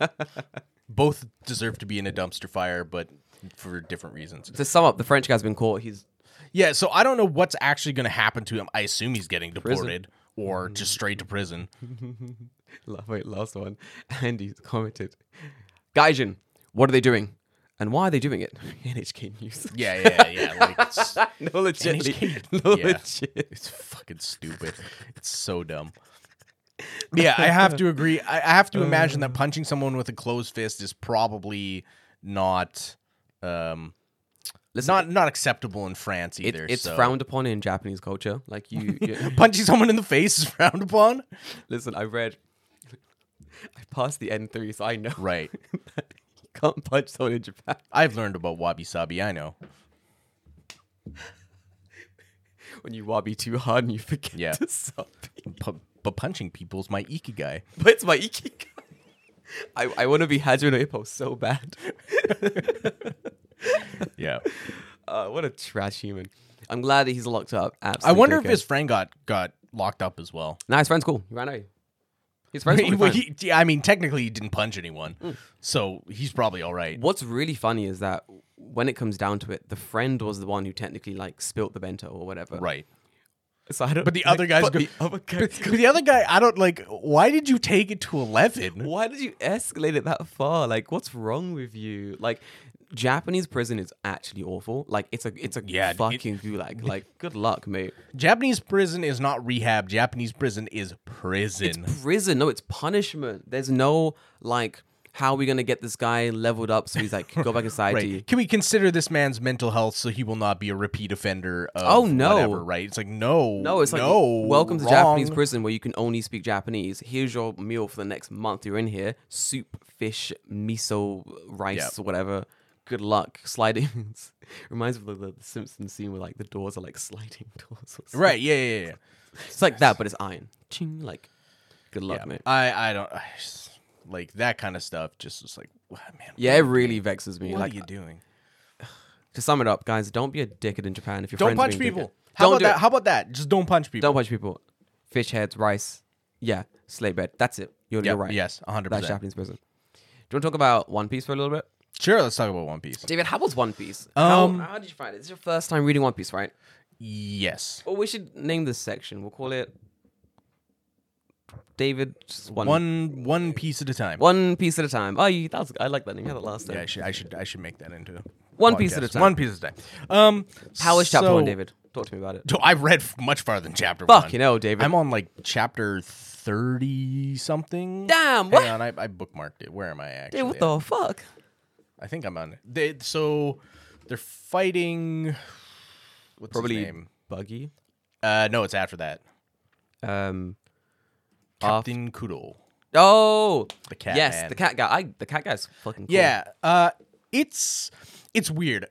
Both deserve to be in a dumpster fire, but for different reasons. To sum up, the French guy's been caught. So I don't know what's actually going to happen to him. I assume he's getting deported or just straight to prison. Wait, last one. Andy commented, Gaijin, what are they doing? And why are they doing it? NHK News. Yeah. Like, no, legitimately. NHK. It's fucking stupid. It's so dumb. But yeah, I have to agree. I have to imagine that punching someone with a closed fist is probably not not acceptable in France either. It's frowned upon in Japanese culture. Like punching someone in the face is frowned upon? Listen, I passed the N3, so I know. Right. Can't punch someone in Japan. I've learned about wabi sabi. I know. When you wabi too hard and you forget to stop. But punching people is my ikigai. But it's my ikigai. I want to be Hajime no Ippo so bad. What a trash human. I'm glad that he's locked up. Absolutely. I wonder if his friend got locked up as well. Nah, his friend's cool. He ran away. Technically he didn't punch anyone, so he's probably all right. What's really funny is that when it comes down to it, the friend was the one who technically like spilt the bento or whatever. Right. So the other guy, I don't like. Why did you take it to 11? Why did you escalate it that far? Like, what's wrong with you? Like, Japanese prison is actually awful. Like, it's a fucking gulag. Like, good luck, mate. Japanese prison is not rehab. Japanese prison is prison. It's prison. No, it's punishment. There's no like, how are we going to get this guy leveled up so he's like, go back inside? Right. Can we consider this man's mental health so he will not be a repeat offender of whatever, right? It's like, welcome to Japanese prison where you can only speak Japanese. Here's your meal for the next month you're in here. Soup, fish, miso, rice, whatever. good luck sliding. Reminds me of the Simpsons scene where like the doors are like sliding doors. Or right? Yeah. It's like that, but it's iron. Ching, like good luck, mate. I just, like that kind of stuff. Just was like, wow, man. Yeah, it really vexes me. What like, are you doing? To sum it up, guys, don't be a dickhead in Japan. If your friends punch people. How about that? Just don't punch people. Don't punch people. Fish heads, rice. Yeah, sleigh bed. That's it. You're right. Yes, 100%. That's Japanese person. Do you want to talk about One Piece for a little bit? Sure, let's talk about One Piece. David, how was One Piece? How did you find it? This is your first time reading One Piece, right? Yes. Well, we should name this section. We'll call it David. Just one piece at a time. One piece at a time. Oh, I like that name. You had it last time. Yeah, I should make that into one piece at a time. One piece at a time. How is chapter 1, David? Talk to me about it. I've read much farther than chapter 1. Fucking hell, David. I'm on like chapter 30 something. Damn. What? Hang on, I bookmarked it. Where am I actually? Dude, what the fuck? I think I'm on it. They're fighting. What's probably his name? Buggy? No, it's after that. Captain Kudo. Oh, the cat. Yes, man. The cat guy. The cat guy's fucking cool. Yeah. It's weird.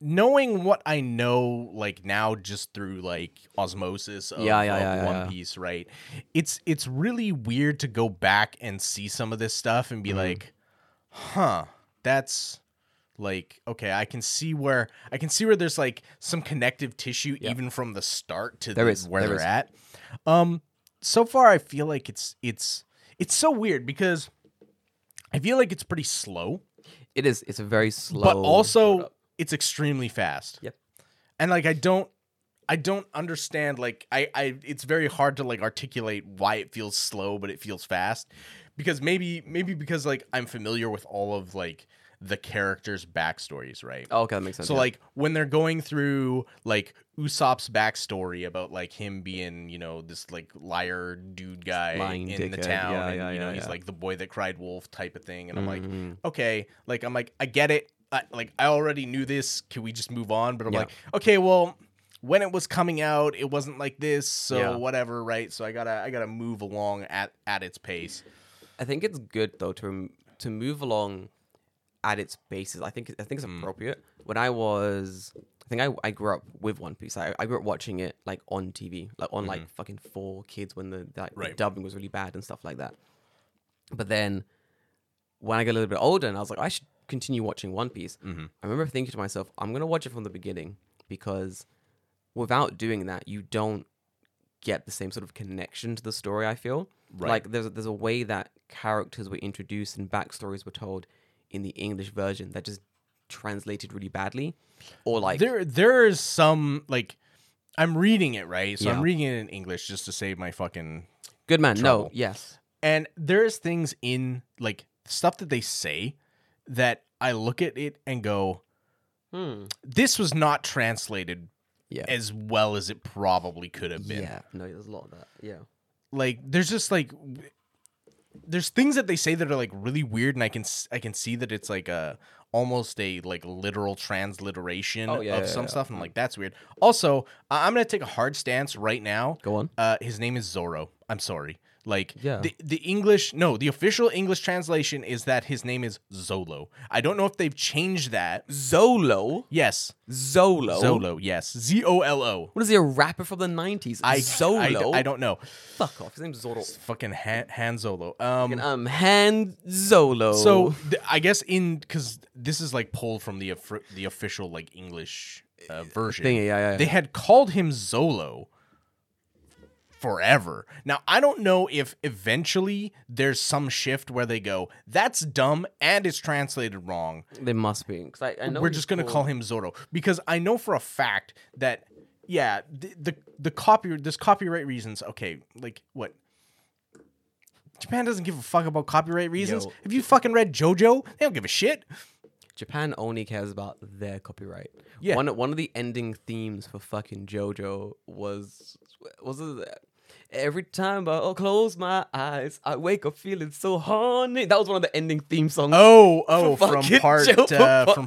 Knowing what I know, like now, just through like osmosis of One Piece, right? It's really weird to go back and see some of this stuff and be like, huh, that's. Like, okay, I can see where there's like some connective tissue even from the start to where they're at. So far I feel like it's so weird because I feel like it's pretty slow. It is. It's a very slow, but also it's extremely fast. Yep. And like I don't understand. Like it's very hard to like articulate why it feels slow, but it feels fast because maybe because like I'm familiar with all of like. The characters' backstories, right? Oh, okay, that makes sense. So, like, when they're going through, like, Usopp's backstory about, like, him being, you know, this, like, liar dude guy in the town. And he's, like, the boy that cried wolf type of thing. And I'm like, okay. Like, I'm like, I get it. I already knew this. Can we just move on? But I'm like, okay, well, when it was coming out, it wasn't like this. So, whatever, right? So, I gotta move along at its pace. I think it's good, though, to move along at its basis. I think it's appropriate. When I grew up with One Piece. I grew up watching it like on TV, like on like fucking 4Kids when the dubbing was really bad and stuff like that. But then when I got a little bit older and I was like, I should continue watching One Piece. Mm-hmm. I remember thinking to myself, I'm going to watch it from the beginning because without doing that, you don't get the same sort of connection to the story, I feel. Right. Like there's a way that characters were introduced and backstories were told in the English version that just translated really badly, or like there is some like I'm reading it right, so I'm reading it in English just to save my fucking good man. Trouble. No, yes, and there is things in like stuff that they say that I look at it and go, this was not translated as well as it probably could have been. Yeah, no, there's a lot of that. Yeah, like there's just like. There's things that they say that are like really weird, and I can see that it's like almost a like literal transliteration of some stuff, and I'm like that's weird. Also, I'm gonna take a hard stance right now. Go on. His name is Zoro. I'm sorry. Like the official English translation is that his name is Zolo. I don't know if they've changed that. Zolo? Yes. Zolo. Zolo, yes. Zolo. What is he, a rapper from the 90s? Zolo? I don't know. Fuck off. His name's Zoro. It's fucking Han Zolo. Han Zolo. So I guess because this is like pulled from the official like English version. They had called him Zolo forever. Now, I don't know if eventually there's some shift where they go, that's dumb and it's translated wrong. They must be. I know we're just going to call him Zoro because I know for a fact that, the there's copyright reasons. Okay, like what? Japan doesn't give a fuck about copyright reasons. Have you fucking read JoJo? They don't give a shit. Japan only cares about their copyright. Yeah. One of the ending themes for fucking JoJo was every time I close my eyes, I wake up feeling so horny. That was one of the ending theme songs. Oh, from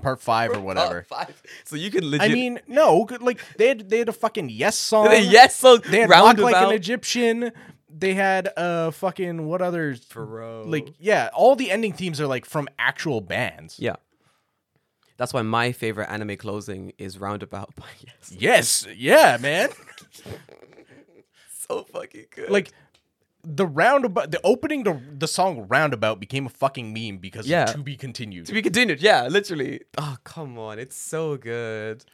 part 5 or whatever. Part 5. So you could legit. I mean, no, like they had a fucking Yes song. They had Roundabout. Rock Like an Egyptian. They had fucking what others? Like all the ending themes are like from actual bands. Yeah, That's why my favorite anime closing is Roundabout by Yes. Yes, yeah, man. So fucking good. Like the Roundabout, the opening to the song Roundabout became a fucking meme because of To Be Continued. To Be Continued, yeah, literally. Oh, come on, it's so good.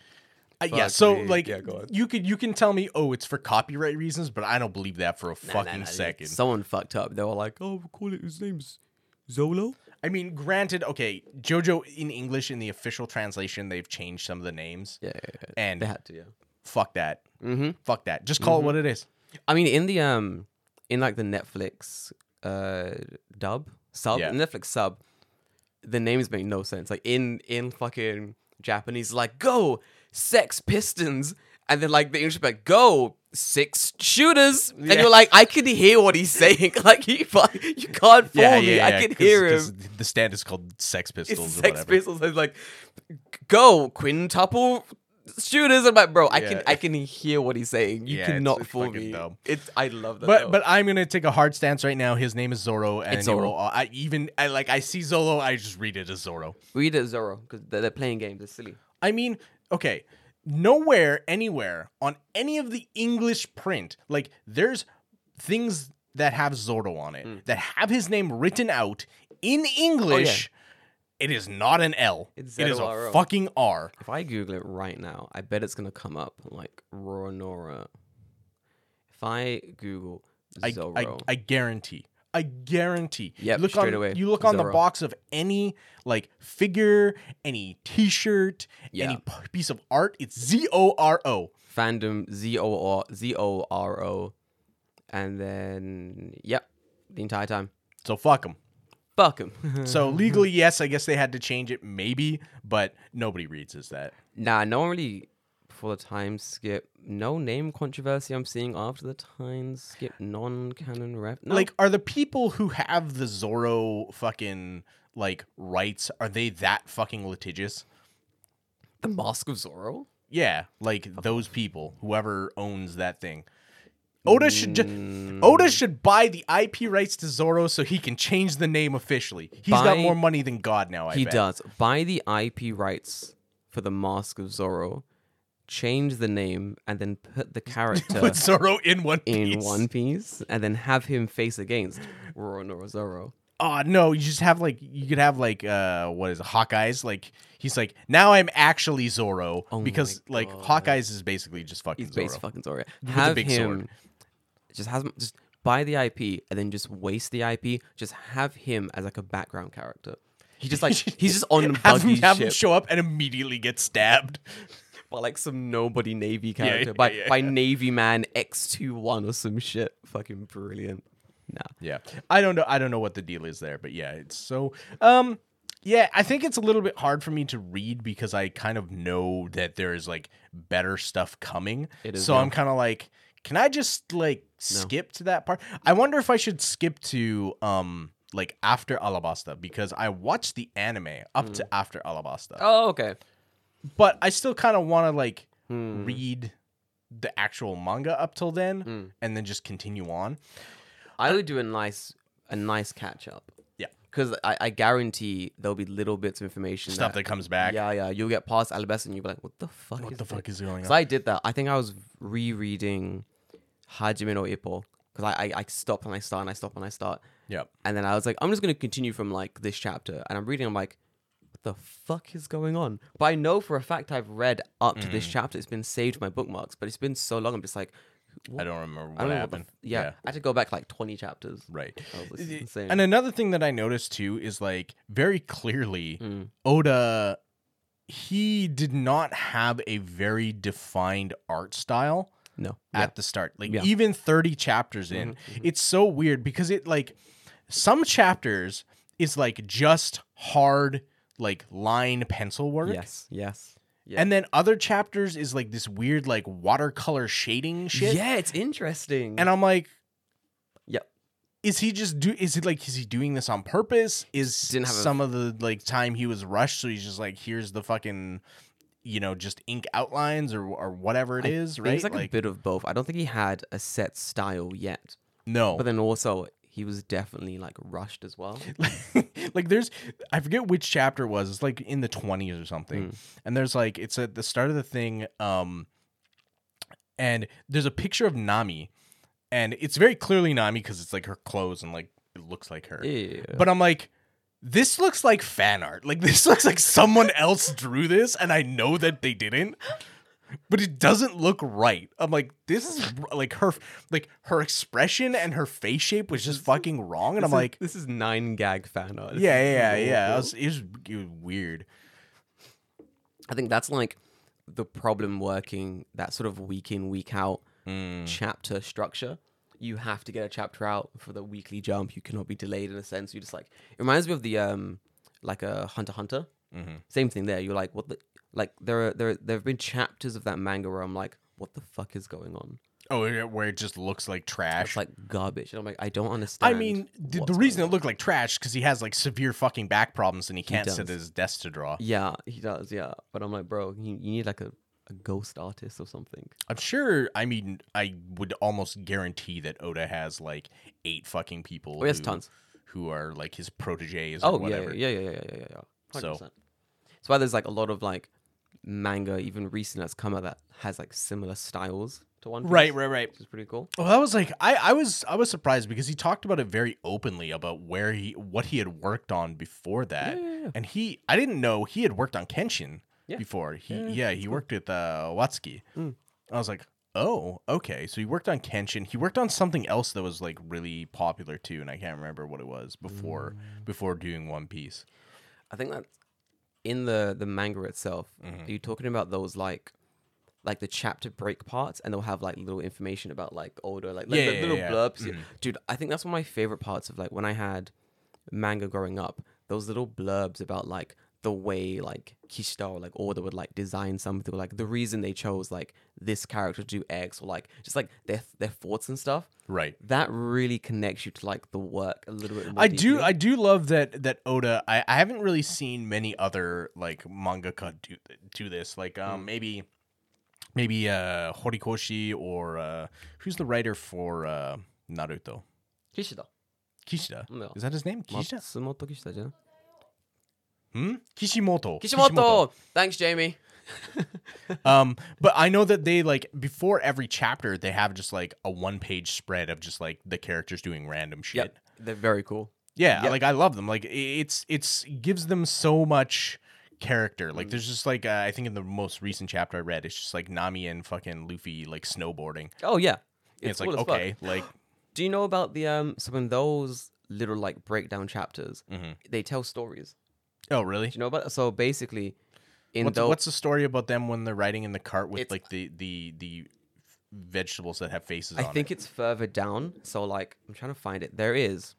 Yeah, so me. Like, yeah, you can tell me, oh, it's for copyright reasons, but I don't believe that for a fucking second. Someone fucked up. They were like, oh, we'll call it, his name's Zolo. I mean, granted, okay, JoJo in English in the official translation, they've changed some of the names. Yeah. And they had to, yeah. Fuck that. Mm-hmm. Fuck that. Just call it what it is. I mean, in the the Netflix sub, the names make no sense. Like in fucking Japanese, like go. Sex Pistons, and then like the English like go 6 shooters, and you're like, I can hear what he's saying. Like you can't fool me. Yeah, I can hear him. The stand is called Sex Pistols. It's or Sex whatever. Pistols. And like go quintuple shooters. I'm like, bro, I can hear what he's saying. You cannot fool me. Dumb. I love that. But I'm gonna take a hard stance right now. His name is Zoro, and it's Zoro. I see Zolo, I just read it as Zoro. Read it as Zoro because they're playing games. It's silly. I mean. Okay, nowhere, anywhere, on any of the English print, like, there's things that have Zoro on it, that have his name written out in English. Oh, yeah. It is not an L. It is a fucking R. If I Google it right now, I bet it's going to come up, like, Roronora. If I Google Zoro. I guarantee. Yep, look straight away. You look on the box of any like figure, any T-shirt, any piece of art. It's Zoro. Fandom Zoro, and then the entire time. So fuck them. Fuck them. So legally, yes, I guess they had to change it, maybe, but nobody reads as that. Nah, no one really. For the time skip, no name controversy I'm seeing after the time skip, non-canon rep. No. Like, are the people who have the Zoro fucking, like, rights, are they that fucking litigious? The Mask of Zoro? Yeah, like, those people, whoever owns that thing. Oda should Oda should buy the IP rights to Zoro so he can change the name officially. He's got more money than God now, I bet. He does. Buy the IP rights for the Mask of Zoro. Change the name and then put the character put Zoro in One Piece, and then have him face against Roronoa Zoro. Oh no, you just have like you could have like what is it, Hawkeye's? Like he's like now I'm actually Zoro because like Hawkeye's is basically just fucking Zoro. He's fucking Zoro. Have a big him sword. Just buy the IP and then just waste the IP. Just have him as like a background character. He just like he's just on Buggy's ship. Have him show up and immediately get stabbed. By like some nobody Navy character, by Navy Man X21 or some shit. Fucking brilliant. Nah. Yeah. I don't know what the deal is there, but yeah, it's so. I think it's a little bit hard for me to read because I kind of know that there is like better stuff coming. It is, so I'm kind of like, can I just like skip to that part? I wonder if I should skip to like After Alabasta because I watched the anime up to After Alabasta. Oh, okay. But I still kind of want to, like, read the actual manga up till then and then just continue on. I would do a nice catch-up. Yeah. Because I guarantee there'll be little bits of information. Stuff that comes back. Yeah, yeah. You'll get past Alabasta and you'll be like, what the fuck is going on? Because I did that. I think I was rereading Hajime no Ippo. Because I stop and I start and I stop and I start. Yep. And then I was like, I'm just going to continue from, like, this chapter. And I'm reading, I'm like... the fuck is going on? But I know for a fact I've read up to this chapter. It's been saved to my bookmarks, but it's been so long. I'm just like, what? I don't remember what happened. I had to go back like 20 chapters. Right. This is insane. And another thing that I noticed too is like very clearly Oda, he did not have a very defined art style. No. At the start. Like even 30 chapters in, it's so weird because it like some chapters is like just hard like line pencil work. Yes. And then other chapters is like this weird like watercolor shading shit. Yeah, it's interesting. And I'm like, is he doing this on purpose? Didn't some of the like time he was rushed, so he's just like, here's the fucking, you know, just ink outlines or whatever it is, right? It's like a bit of both. I don't think he had a set style yet. No. But then also he was definitely like rushed as well. Like there's, I forget which chapter it was. It's like in the 20s or something. And there's like, it's at the start of the thing. And there's a picture of Nami, and it's very clearly Nami because it's like her clothes and like it looks like her. Yeah. But I'm like, this looks like fan art. Like this looks like someone else drew this, and I know that they didn't. But it doesn't look right. I'm like, this is like her expression and her face shape was just fucking wrong. And I'm like, this is 9 gag fan art. Yeah. It was weird. I think that's like the problem working that sort of week in, week out chapter structure. You have to get a chapter out for the weekly jump. You cannot be delayed in a sense. You just like, it reminds me of the like a Hunter x Hunter. Mm-hmm. Same thing there. You're like, what the. Like there have been chapters of that manga where I'm like, what the fuck is going on? Oh, where it just looks like trash, it's like garbage, and I'm like, I don't understand. I mean, the reason it looked like trash because he has like severe fucking back problems and he can't sit at his desk to draw. Yeah, he does. Yeah, but I'm like, bro, you need like a ghost artist or something. I'm sure. I mean, I would almost guarantee that Oda has like 8 fucking people. Oh, he has tons who are like his proteges. Or whatever. Yeah. 100%. So that's why there's like a lot of like manga, even recent, that's come out that has like similar styles to One Piece. Right. Which is pretty cool. Well, that was like I was surprised because he talked about it very openly about what he had worked on before that, and I didn't know he had worked on Kenshin before. He worked with Watsky. I was like, oh, okay. So he worked on Kenshin. He worked on something else that was like really popular too, and I can't remember what it was before doing One Piece. I think that's in the manga itself. Are you talking about those like the chapter break parts, and they'll have like little information about like older little blurbs? Dude, I think that's one of my favorite parts of like when I had manga growing up. Those little blurbs about like the way like Kishida or like Oda would like design something, or like the reason they chose like this character to do X, or like just like their thoughts and stuff. Right. That really connects you to like the work a little bit more deeply. I do love that Oda. I haven't really seen many other like mangaka do this. Like maybe Horikoshi or who's the writer for Naruto? Kishida. No. Is that his name? Kishida? Matsumoto Kishida, yeah. Kishimoto. Thanks, Jamie. But I know that they like before every chapter they have just like a 1-page spread of just like the characters doing random shit. Yep. They're very cool. Yeah, yep. Like I love them. Like it's gives them so much character. Like there's just like I think in the most recent chapter I read, it's just like Nami and fucking Luffy like snowboarding. Oh yeah, it's cool like okay, fuck. Like do you know about the so when those little like breakdown chapters, they tell stories. Oh really? Do you know about it? So basically. What's the story about them when they're riding in the cart with like the vegetables that have faces on it? I think it's further down. So like I'm trying to find it. There is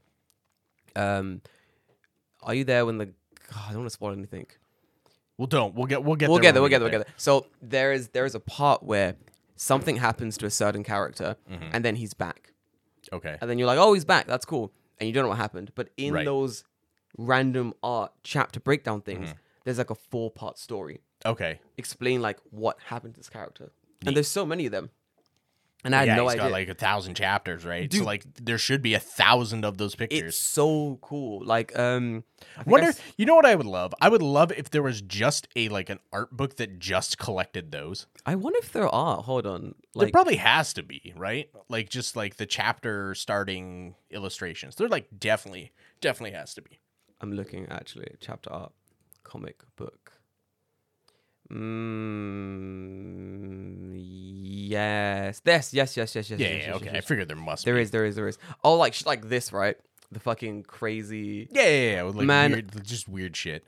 are you there when the I don't want to spoil anything. Well don't. We'll get there. So there is a part where something happens to a certain character and then he's back. Okay. And then you're like, "Oh, he's back. That's cool." And you don't know what happened, but in those random art chapter breakdown things there's like a 4-part story. Okay. Explain like what happened to this character. Neat. And there's so many of them. And I had no idea. It's got like 1,000 chapters, right? Dude, so like there should be 1,000 of those pictures. It's so cool. Like you know what I would love? I would love if there was just a like an art book that just collected those. I wonder if there are. Hold on. Like, there probably has to be, right? Like just like the chapter starting illustrations. There like definitely has to be. I'm looking actually at chapter art. Comic book. Yes. Yes. Yeah, okay. I figured there must be. There is. Oh, like shit like this, right? The fucking crazy... Yeah. With, like, man. Weird, just weird shit.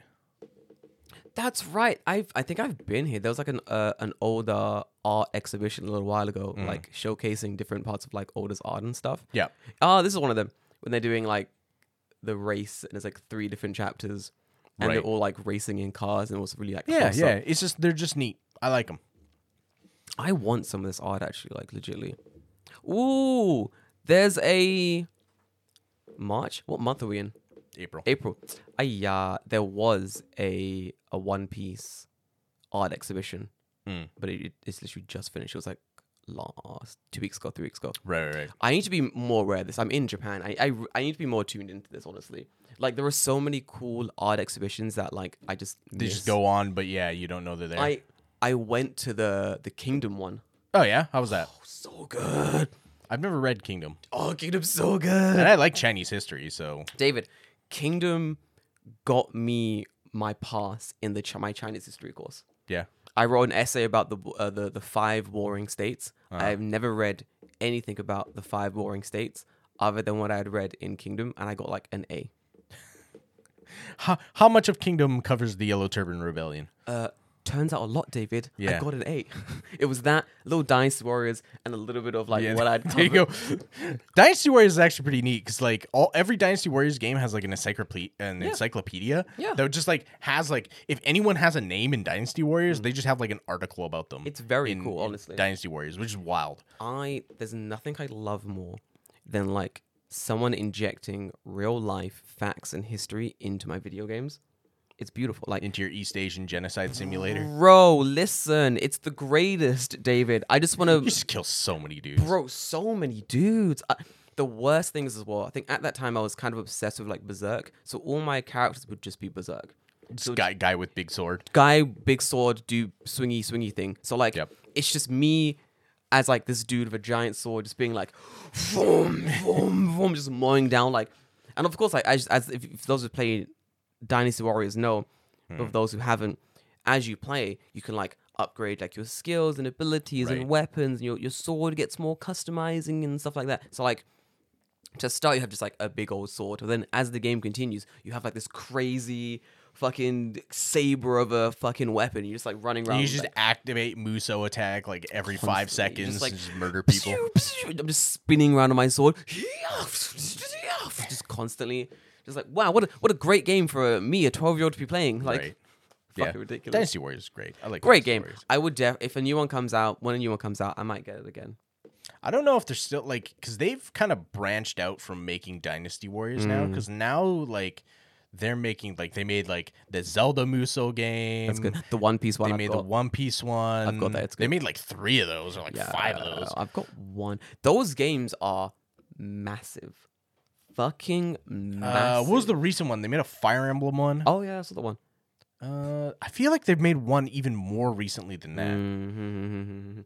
That's right. I think I've been here. There was like an older art exhibition a little while ago, like showcasing different parts of like Oda's art and stuff. Yeah. Oh, this is one of them. When they're doing like the race and there's like 3 different chapters. And they're all like racing in cars, and it was really like awesome. It's just they're just neat. I like them. I want some of this art actually, like legitly. Ooh, there's a March. What month are we in? April. There was a One Piece art exhibition, but it's literally just finished. It was like last 3 weeks ago. Right. I need to be more aware of this. I'm in Japan. I need to be more tuned into this, honestly. Like, there are so many cool art exhibitions that, like, I just they miss. Just go on, but yeah, you don't know they're there. I went to the Kingdom one. Oh yeah, how was that? Oh, so good. I've never read Kingdom. Oh, Kingdom's so good. And I like Chinese history, so David, Kingdom got me my pass in my Chinese history course. Yeah. I wrote an essay about the five warring states. Uh-huh. I've never read anything about the five warring states other than what I had read in Kingdom, and I got like an A. How much of Kingdom covers the Yellow Turban Rebellion? Turns out a lot, David. Yeah. I got an 8. It was that, little Dynasty Warriors, and a little bit of like what I'd covered. There you go. Dynasty Warriors is actually pretty neat because like every Dynasty Warriors game has like an encyclopedia that just like has like, if anyone has a name in Dynasty Warriors, they just have like an article about them. It's very cool, honestly. Dynasty Warriors, which is wild. There's nothing I love more than like someone injecting real life facts and history into my video games. It's beautiful. Like into your East Asian genocide simulator. Bro, listen. It's the greatest, David. I just want to... You just kill so many dudes. Bro, so many dudes. The worst thing is as well, I think at that time I was kind of obsessed with like Berserk. So all my characters would just be Berserk. So guy with big sword. Guy, big sword, do swingy thing. So like, It's just me as like this dude with a giant sword just being like... vroom, vroom, vroom, just mowing down like... And of course, like if those who play Dynasty Warriors know, but for those who haven't, as you play, you can like upgrade like your skills and abilities and weapons, and your sword gets more customizing and stuff like that. So like to start, you have just like a big old sword, but then as the game continues, you have like this crazy fucking saber of a fucking weapon. You're just like running around. You just like, activate Musou attack like every 5 seconds just, like, and just murder people. I'm just spinning around on my sword, just constantly. Just like, wow, what a great game for me, a 12-year-old to be playing. Like, fucking ridiculous. Dynasty Warriors is great. I like Great Dynasty game. Warriors. I would if a new one comes out, I might get it again. I don't know if they're still, like, because they've kind of branched out from making Dynasty Warriors now. Because now, like, they're making, like, they made, like, the Zelda Musou game. That's good. The One Piece one. They made the One Piece one. I've got that. It's good. They made, like, 3 of those or, like, 5 of those. I've got 1. Those games are massive. Fucking massive. What was the recent one? They made a Fire Emblem one. Oh yeah, that's the one. I feel like they've made one even more recently than that. Mm-hmm.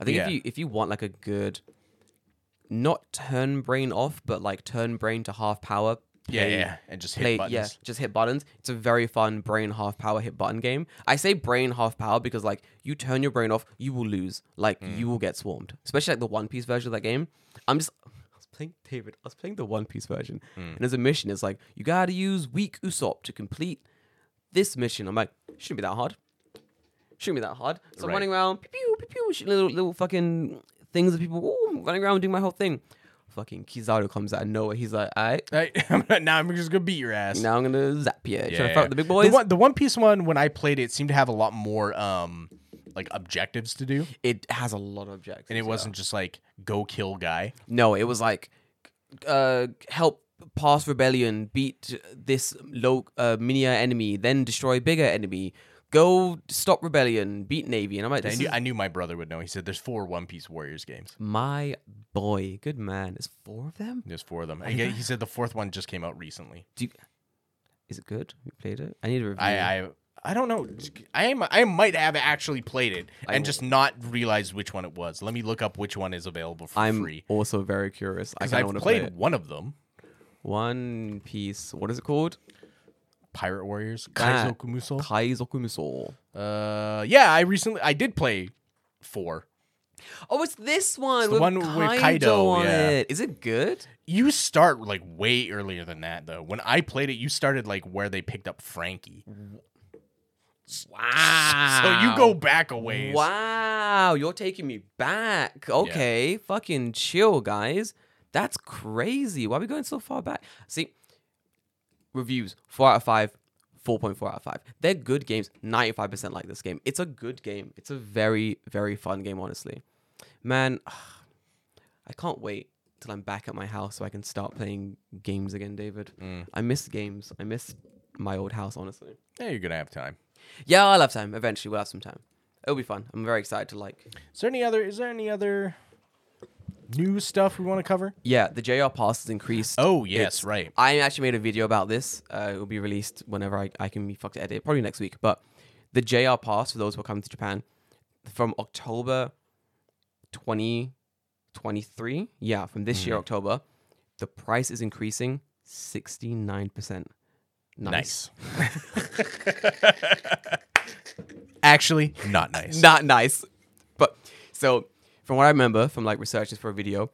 I think if you want like a good, not turn brain off, but like turn brain to half power. And just hit buttons. Yeah, just hit buttons. It's a very fun brain half power hit button game. I say brain half power because like you turn your brain off, you will lose. Like you will get swarmed, especially like the One Piece version of that game. I was playing the One Piece version, and there's a mission. It's like, you gotta use weak Usopp to complete this mission. I'm like, shouldn't be that hard. So I'm running around, pew, pew, pew, shooting little fucking things at people. Ooh, running around doing my whole thing. Fucking Kizaru comes out of nowhere. He's like, all right. Now I'm just gonna beat your ass. Now I'm gonna zap you. Trying to fight with the big boys. The One Piece one, when I played it, seemed to have a lot more... like objectives to do. It has a lot of objectives, and it wasn't just like go kill guy. No, it was like help pass rebellion, beat this low mini enemy, then destroy bigger enemy, go stop rebellion, beat navy. And I'm like, I knew my brother would know. He said, "There's 4 One Piece Warriors games." My boy, good man. There's 4 of them. He said the 4th one just came out recently. Is it good? You played it? I need a review. I don't know. I might have actually played it and just not realized which one it was. Let me look up which one is available for free. I'm also very curious. I've played one of them. One Piece. What is it called? Pirate Warriors. Kaizoku Musou. I did play 4. Oh, it's this one. It's the one with Kaido on it. Is it good? You start like way earlier than that, though. When I played it, you started like where they picked up Frankie. Wow. So you go back a ways. Wow, you're taking me back. Okay, fucking chill, guys. That's crazy. Why are we going so far back? See, reviews, 4 out of 5, 4.4 out of 5. They're good games. 95% like this game. It's a good game. It's a very, very fun game, honestly. Man, I can't wait till I'm back at my house so I can start playing games again, David. I miss games. I miss my old house, honestly. Yeah, you're going to have time. Yeah, I'll have time. Eventually, we'll have some time. it'll be fun. I'm very excited to like. Is there any other new stuff we want to cover? Yeah, the JR Pass has increased. Oh, yes, right. I actually made a video about this. It will be released whenever I can be fucked to edit, probably next week. But the JR Pass, for those who are coming to Japan, from October 2023, from this year, October, the price is increasing 69%. Nice. Actually, not nice. Not nice. But, so... From what I remember from like researches for a video,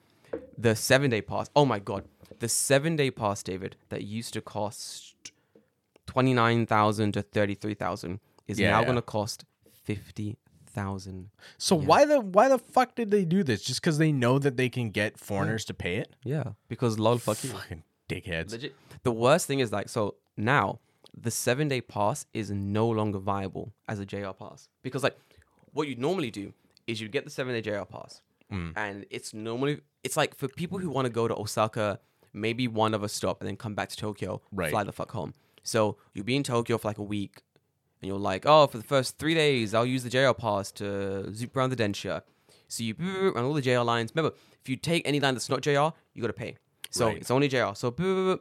the 7-day pass, oh my God, the 7-day pass, David, that used to cost $29,000 to $33,000 is now going to cost $50,000. So why the fuck did they do this? Just because they know that they can get foreigners to pay it? Yeah, because lol, fucking dickheads. Legit. The worst thing is like, so now the 7-day pass is no longer viable as a JR pass because like what you'd normally do is you get the 7-day JR pass, and it's like for people who want to go to Osaka, maybe one of us stop and then come back to Tokyo, fly the fuck home. So you'll be in Tokyo for like a week, and you're like, oh, for the first 3 days, I'll use the JR pass to zoop around the Densha. So you run all the JR lines. Remember, if you take any line that's not JR, you got to pay. So it's only JR. So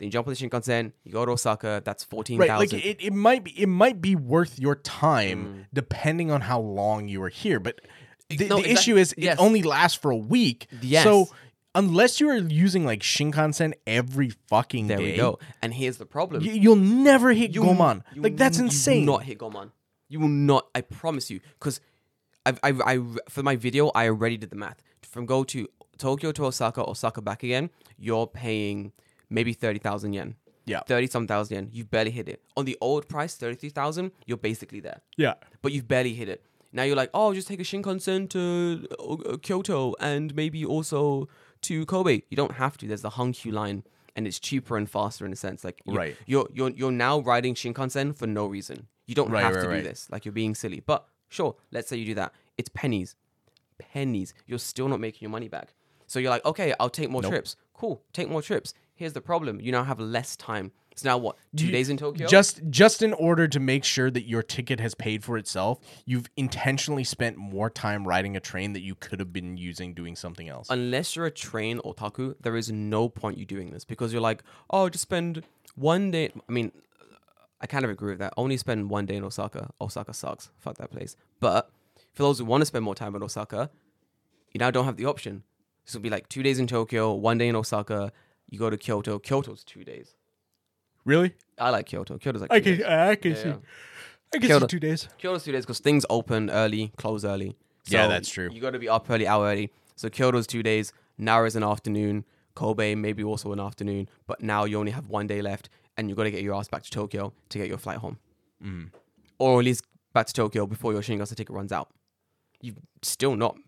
then you jump on the Shinkansen, you go to Osaka, that's 14,000. Right, like it might be worth your time depending on how long you are here, but the issue is it only lasts for a week. Yes. So unless you are using like Shinkansen every fucking day. There we go. And here's the problem. You'll never hit Goman. Like that's insane. You will not hit Goman. You will not, I promise you, cuz I for my video I already did the math. From go to Tokyo to Osaka, Osaka back again, you're paying maybe 30,000 yen. Yeah. 30-some thousand yen. You've barely hit it. On the old price, 33,000, you're basically there. Yeah. But you've barely hit it. Now you're like, oh, just take a Shinkansen to Kyoto and maybe also to Kobe. You don't have to. There's the Hankyu line, and it's cheaper and faster in a sense. Like, you're now riding Shinkansen for no reason. You don't have to do this. Like, you're being silly. But sure, let's say you do that. It's pennies. Pennies. You're still not making your money back. So you're like, okay, I'll take more trips. Cool. Take more trips. Here's the problem. You now have less time. It's now what? 2 days in Tokyo? Just in order to make sure that your ticket has paid for itself, you've intentionally spent more time riding a train that you could have been using doing something else. Unless you're a train otaku, there is no point you doing this because you're like, oh, just spend 1 day. I mean, I kind of agree with that. Only spend 1 day in Osaka. Osaka sucks. Fuck that place. But for those who want to spend more time in Osaka, you now don't have the option. So it'll be like 2 days in Tokyo, 1 day in Osaka. You go to Kyoto. Kyoto's 2 days. Really? I like Kyoto. Kyoto's like 2 days. I can see 2 days. Kyoto's 2 days because things open early, close early. So yeah, that's true. You got to be up early, out early. So Kyoto's 2 days. Nara's an afternoon. Kobe maybe also an afternoon. But now you only have 1 day left, and you got to get your ass back to Tokyo to get your flight home, or at least back to Tokyo before your Shinkansen ticket runs out. You've still not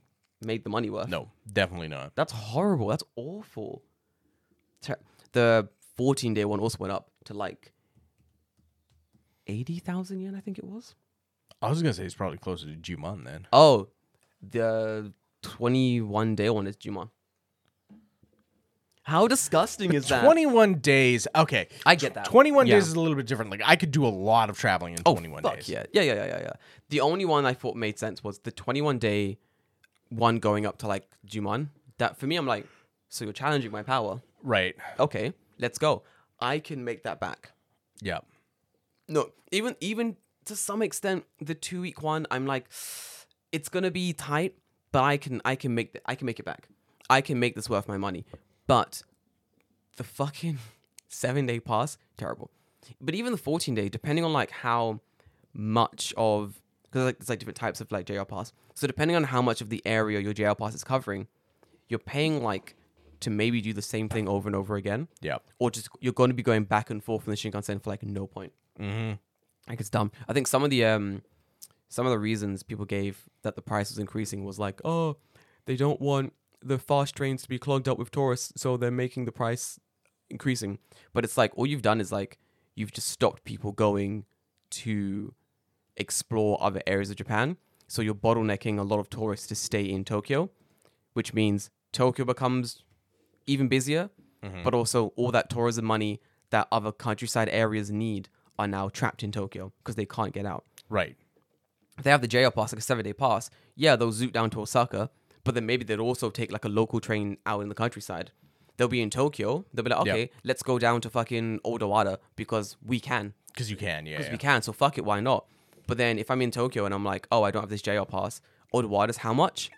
made the money worth. No, definitely not. That's horrible. That's awful. The 14-day one also went up to like 80,000 yen, I think it was. I was going to say it's probably closer to Juman then. Oh, the 21-day one is Juman. How disgusting is that? 21 days. Okay. I get that. 21 days is a little bit different. Like, I could do a lot of traveling in 21 days. Yeah. The only one I thought made sense was the 21-day one going up to like Juman. That, for me, I'm like, so you're challenging my power. Right. Okay, let's go. I can make that back. Yeah. No, even to some extent, the 2 week one, I'm like, it's gonna be tight, but I can make it back. I can make this worth my money. But the fucking 7-day pass, terrible. But even the 14-day, depending on like how much of, because like there's like different types of like JR pass. So depending on how much of the area your JR pass is covering, you're paying like to maybe do the same thing over and over again. Yeah. Or just, you're going to be going back and forth from the Shinkansen for like no point. Mm-hmm. Like it's dumb. I think some of the reasons people gave that the price was increasing was like, oh, they don't want the fast trains to be clogged up with tourists, so they're making the price increasing. But it's like, all you've done is like, you've just stopped people going to explore other areas of Japan. So you're bottlenecking a lot of tourists to stay in Tokyo, which means Tokyo becomes even busier, but also all that tourism money that other countryside areas need are now trapped in Tokyo because they can't get out. Right. they have the JR Pass, like a 7-day pass. Yeah, they'll zoot down to Osaka, but then maybe they'll also take like a local train out in the countryside. They'll be in Tokyo. They'll be like, okay, let's go down to fucking Odawara because we can. Because you can, yeah. Because we can, so fuck it, why not? But then if I'm in Tokyo and I'm like, oh, I don't have this JR Pass, Odawara's how much?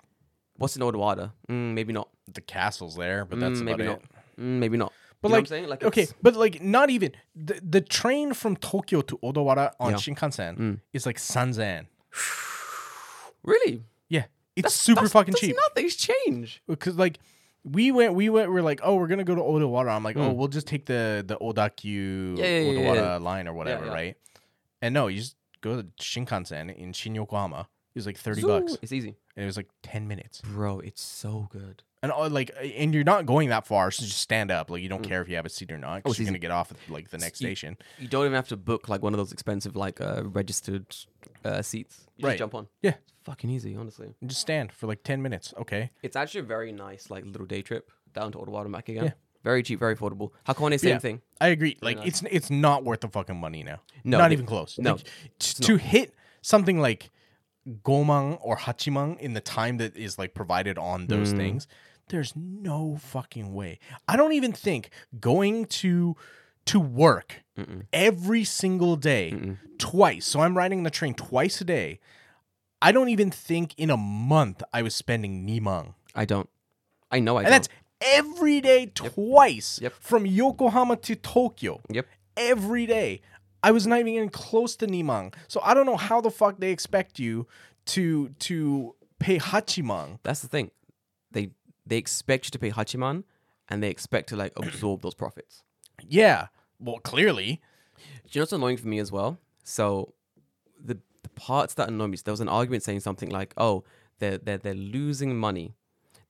What's in Odawara? Maybe not. The castle's there, but that's maybe about not. Maybe not. But you like, know what I'm saying? Like okay, it's... but like not even the train from Tokyo to Odawara on Shinkansen is like 3,000 yen. Really? Yeah, it's super fucking cheap. Nothing's changed because like we went. We're like, oh, we're gonna go to Odawara. I'm like, oh, we'll just take the Odakyu Odawara line or whatever, right? And no, you just go to Shinkansen in Shin Yokohama. It was like $30. It's easy. And it was like 10 minutes. Bro, it's so good. And and you're not going that far, so just stand up. Like you don't care if you have a seat or not, because you're gonna get off at like the next station. You don't even have to book like one of those expensive like registered seats. You just jump on. Yeah, it's fucking easy, honestly. And just stand for like 10 minutes. Okay. It's actually a very nice like little day trip down to Odawara and back again. Yeah. Very cheap, very affordable. Hakone, same thing. I agree. Like it's not worth the fucking money now. No, not even close. No, like, to hit something like 5,000 or 8,000 in the time that is like provided on those things. There's no fucking way. I don't even think going to work every single day twice. So I'm riding the train twice a day. I don't even think in a month I was spending 2,000. I don't. I know I don't. And that's every day twice from Yokohama to Tokyo. Yep. Every day. I was not even getting close to 2,000. So I don't know how the fuck they expect you to pay 8,000. That's the thing. They expect you to pay 8,000 and they expect to like absorb those profits. Yeah. Well, clearly. Do you know what's annoying for me as well? So the parts that annoy me, there was an argument saying something like, oh, they're losing money.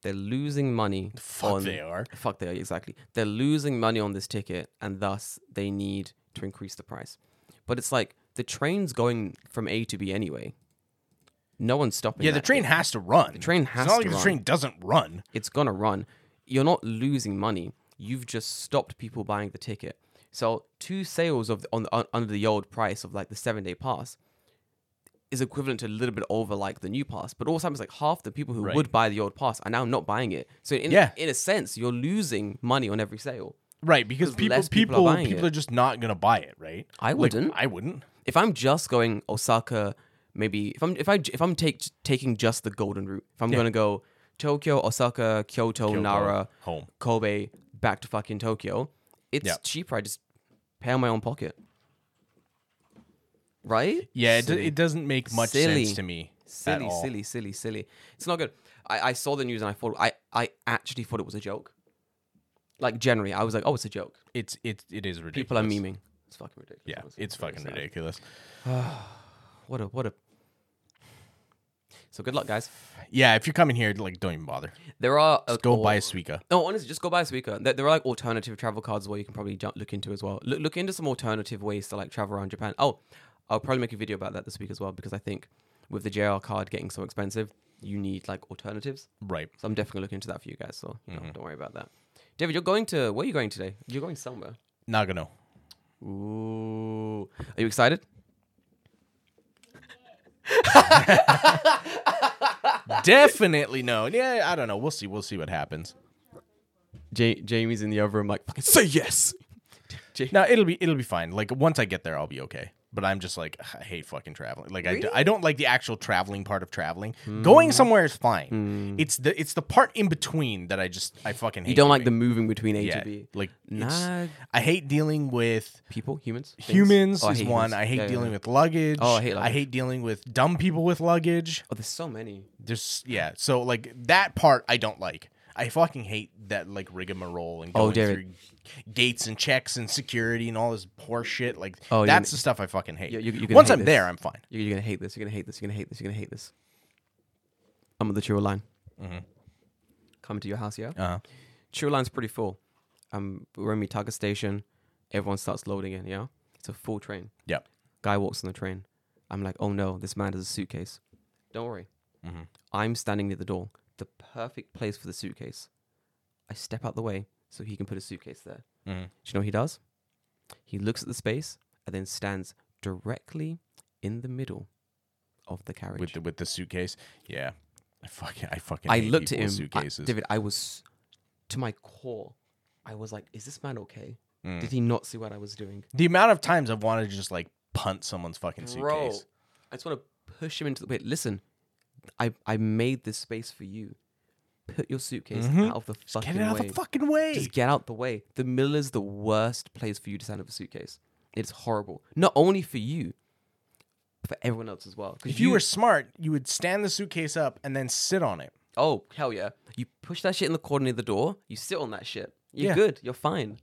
They're losing money. Fuck they are, exactly. They're losing money on this ticket and thus they need to increase the price. But it's like the train's going from A to B anyway. No one's stopping. Yeah, the train has to run. The train has to run. It's not like the train doesn't run. It's going to run. You're not losing money. You've just stopped people buying the ticket. So 2 sales under the old price of like the 7-day pass is equivalent to a little bit over like the new pass. But all the time it's like half the people who would buy the old pass are now not buying it. So in a sense, you're losing money on every sale. Right, because people are just not going to buy it, right? I wouldn't. If I'm just going Osaka... Maybe if I'm taking just the golden route, if I'm gonna go Tokyo, Osaka, Kyoto, Nara, home, Kobe, back to fucking Tokyo, it's cheaper. I just pay out of my own pocket, right? Yeah, it doesn't make much sense to me. Silly. It's not good. I saw the news and I thought I actually thought it was a joke. Like generally, I was like, oh, it's a joke. It is ridiculous. People are memeing. It's fucking ridiculous. Yeah, it's fucking ridiculous. What a. So good luck, guys. Yeah, if you're coming here, like, don't even bother. There are go buy a Suica. No, honestly, just go buy a Suica. There are like alternative travel cards as well. You can probably look into as well. Look into some alternative ways to like travel around Japan. Oh, I'll probably make a video about that this week as well because I think with the JR card getting so expensive, you need like alternatives. Right. So I'm definitely looking into that for you guys. So don't worry about that. David, where are you going today? You're going somewhere. Nagano. Ooh, are you excited? Definitely no. Yeah, I don't know. We'll see what happens. Jamie's in the other room like, fucking say yes. No, it'll be fine. Like once I get there, I'll be okay. But I'm just like, I hate fucking traveling. Like really? I don't like the actual traveling part of traveling. Going somewhere is fine. It's the part in between that I fucking hate. You don't like the moving between A to B. Like I hate dealing with people, humans. Humans is one. I hate dealing with luggage. Oh, I hate luggage. I hate dealing with dumb people with luggage. Oh, there's so many. So like that part I don't like. I fucking hate that like rigmarole and going through gates and checks and security and all this poor shit. Like that's the stuff I fucking hate. Once I'm there, I'm fine. You're gonna hate this. You're gonna hate this. You're gonna hate this. You're gonna hate this. I'm on the Churro line. Mm-hmm. Coming to your house, yeah. Uh-huh. Churro line's pretty full. We're in Mitaka Station. Everyone starts loading in. Yeah, it's a full train. Yeah. Guy walks on the train. I'm like, oh no, this man has a suitcase. Don't worry. Mm-hmm. I'm standing near the door. The perfect place for the suitcase. I step out the way so he can put his suitcase there. Mm-hmm. Do you know what he does? He looks at the space and then stands directly in the middle of the carriage with the suitcase. Yeah, I fucking hate looked at him. Suitcases. David, I was to my core. I was like, "Is this man okay? Did he not see what I was doing?" The amount of times I've wanted to just like punt someone's fucking suitcase. Bro, I just want to push him into the wait. Listen, I made this space for you. Put your suitcase out of the fucking way. Get it out of the fucking way. Just get out the way. The mill is the worst place for you to stand up a suitcase. It's horrible. Not only for you, but for everyone else as well. If you were smart, you would stand the suitcase up and then sit on it. Oh, hell yeah. You push that shit in the corner near the door. You sit on that shit. You're good. You're fine.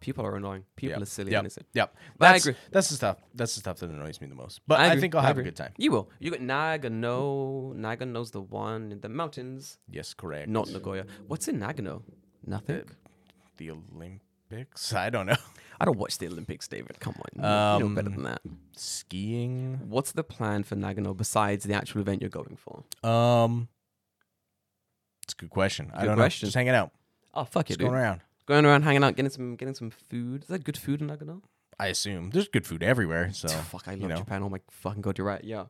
People are annoying. People are silly and innocent. Yep. But I agree. That's the stuff. That's the stuff that annoys me the most. But I think I'll have a good time. You will. You got Nagano. Nagano's the one in the mountains. Yes, correct. Not Nagoya. What's in Nagano? Nothing. The Olympics? I don't know. I don't watch the Olympics, David. Come on. You know better than that. Skiing. What's the plan for Nagano besides the actual event you're going for? It's a good question. I don't know. Just hanging out. Oh, fuck it, dude. Going around, hanging out, getting some food. Is there good food in Nagano? I assume. There's good food everywhere, so... Fuck, I love Japan. Oh my fucking God, you're right. Yeah.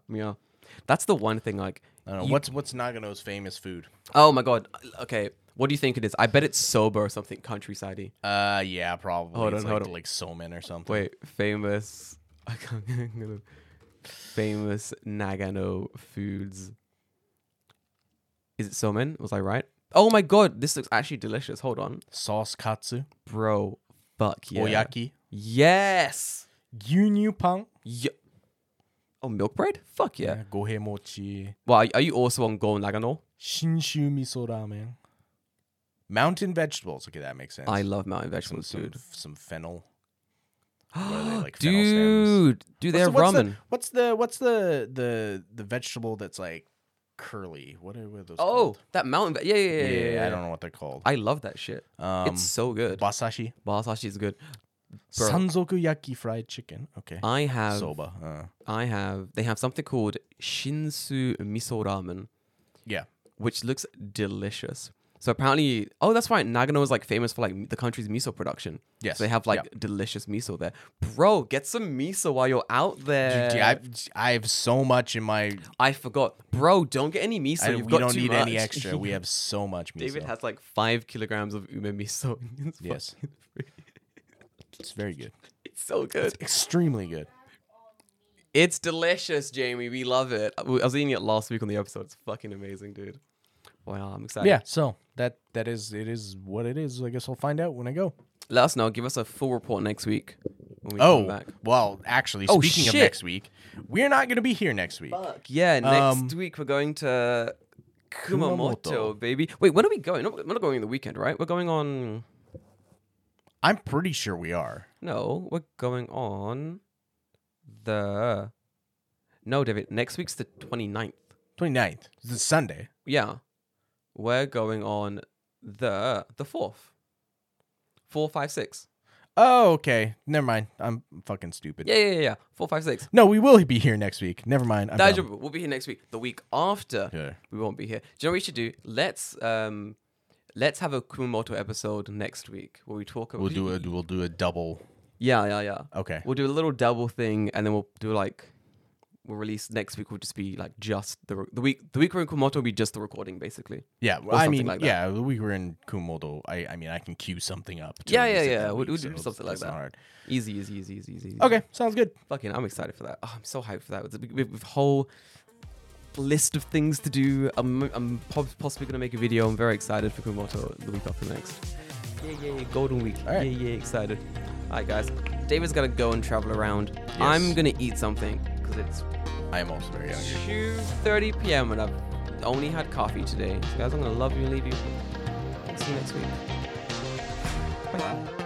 That's the one thing, like... I don't know. What's Nagano's famous food? Oh my God. Okay, what do you think it is? I bet it's soba or something countryside-y. Yeah, probably. Hold on. Like somen or something. Wait, famous... famous Nagano foods. Is it somen? Was I right? Oh my God, this looks actually delicious. Hold on. Sauce katsu. Bro, fuck yeah. Oyaki. Yes. Yunyu pan. Oh, milk bread? Fuck yeah. Gohe mochi. Wow, are you also on Go Nagano? Shinshu miso ramen. Mountain vegetables. Okay, that makes sense. I love mountain vegetables, dude. Some fennel. They, like, dude, do they have ramen? What's the vegetable that's like curly? What are those called? That mountain. Yeah. I don't know what they're called. I love that shit. It's so good. Wasashi is good. Bro. Sanzoku yaki fried chicken. Okay. I have soba. They have something called Shinsu miso ramen. Yeah. Which looks delicious. So apparently, that's right. Nagano is like famous for like the country's miso production. Yes. So they have like delicious miso there. Bro, get some miso while you're out there. Dude, I have so much in my... I forgot. Bro, don't get any miso. We don't need any extra. We have so much miso. David has like 5 kilograms of ume miso. Yes. It's very good. It's so good. It's extremely good. It's delicious, Jamie. We love it. I was eating it last week on the episode. It's fucking amazing, dude. Wow, I'm excited. Yeah, so that is what it is. I guess I'll find out when I go. Let us know. Give us a full report next week when we come back. Well, actually, speaking of next week, we're not going to be here next week. Fuck, yeah, next week we're going to Kumamoto, baby. Wait, when are we going? We're not going on the weekend, right? We're going on... I'm pretty sure we are. No, we're going on the... No, David, next week's the 29th. 29th? It's Sunday. Yeah. We're going on the 4th. 4, 5, 6. Oh, okay. Never mind. I'm fucking stupid. Yeah. 4, 5, 6. No, we will be here next week. Never mind. We'll be here next week. The week after, we won't be here. Do you know what we should do? Let's have a Kumamoto episode next week where we talk about... We'll do a double. Yeah. Okay. We'll do a little double thing, and then we'll do like... We'll release next week. Will just be like just the week we're in Kumamoto will be just the recording, basically. Yeah, I mean, like the week we're in Kumamoto, I mean, I can queue something up. Yeah. We'll do something like that. Hard. Easy. Okay, sounds good. Fucking, I'm excited for that. Oh, I'm so hyped for that. With a whole list of things to do. I'm possibly gonna make a video. I'm very excited for Kumamoto the week after next. Yeah, golden week. All right. Yeah, excited. All right, guys. David's gonna go and travel around. Yes. I'm gonna eat something. I am also very hungry. 2:30 p.m. and I've only had coffee today. So guys, I'm gonna love you and leave you. See you next week. Bye.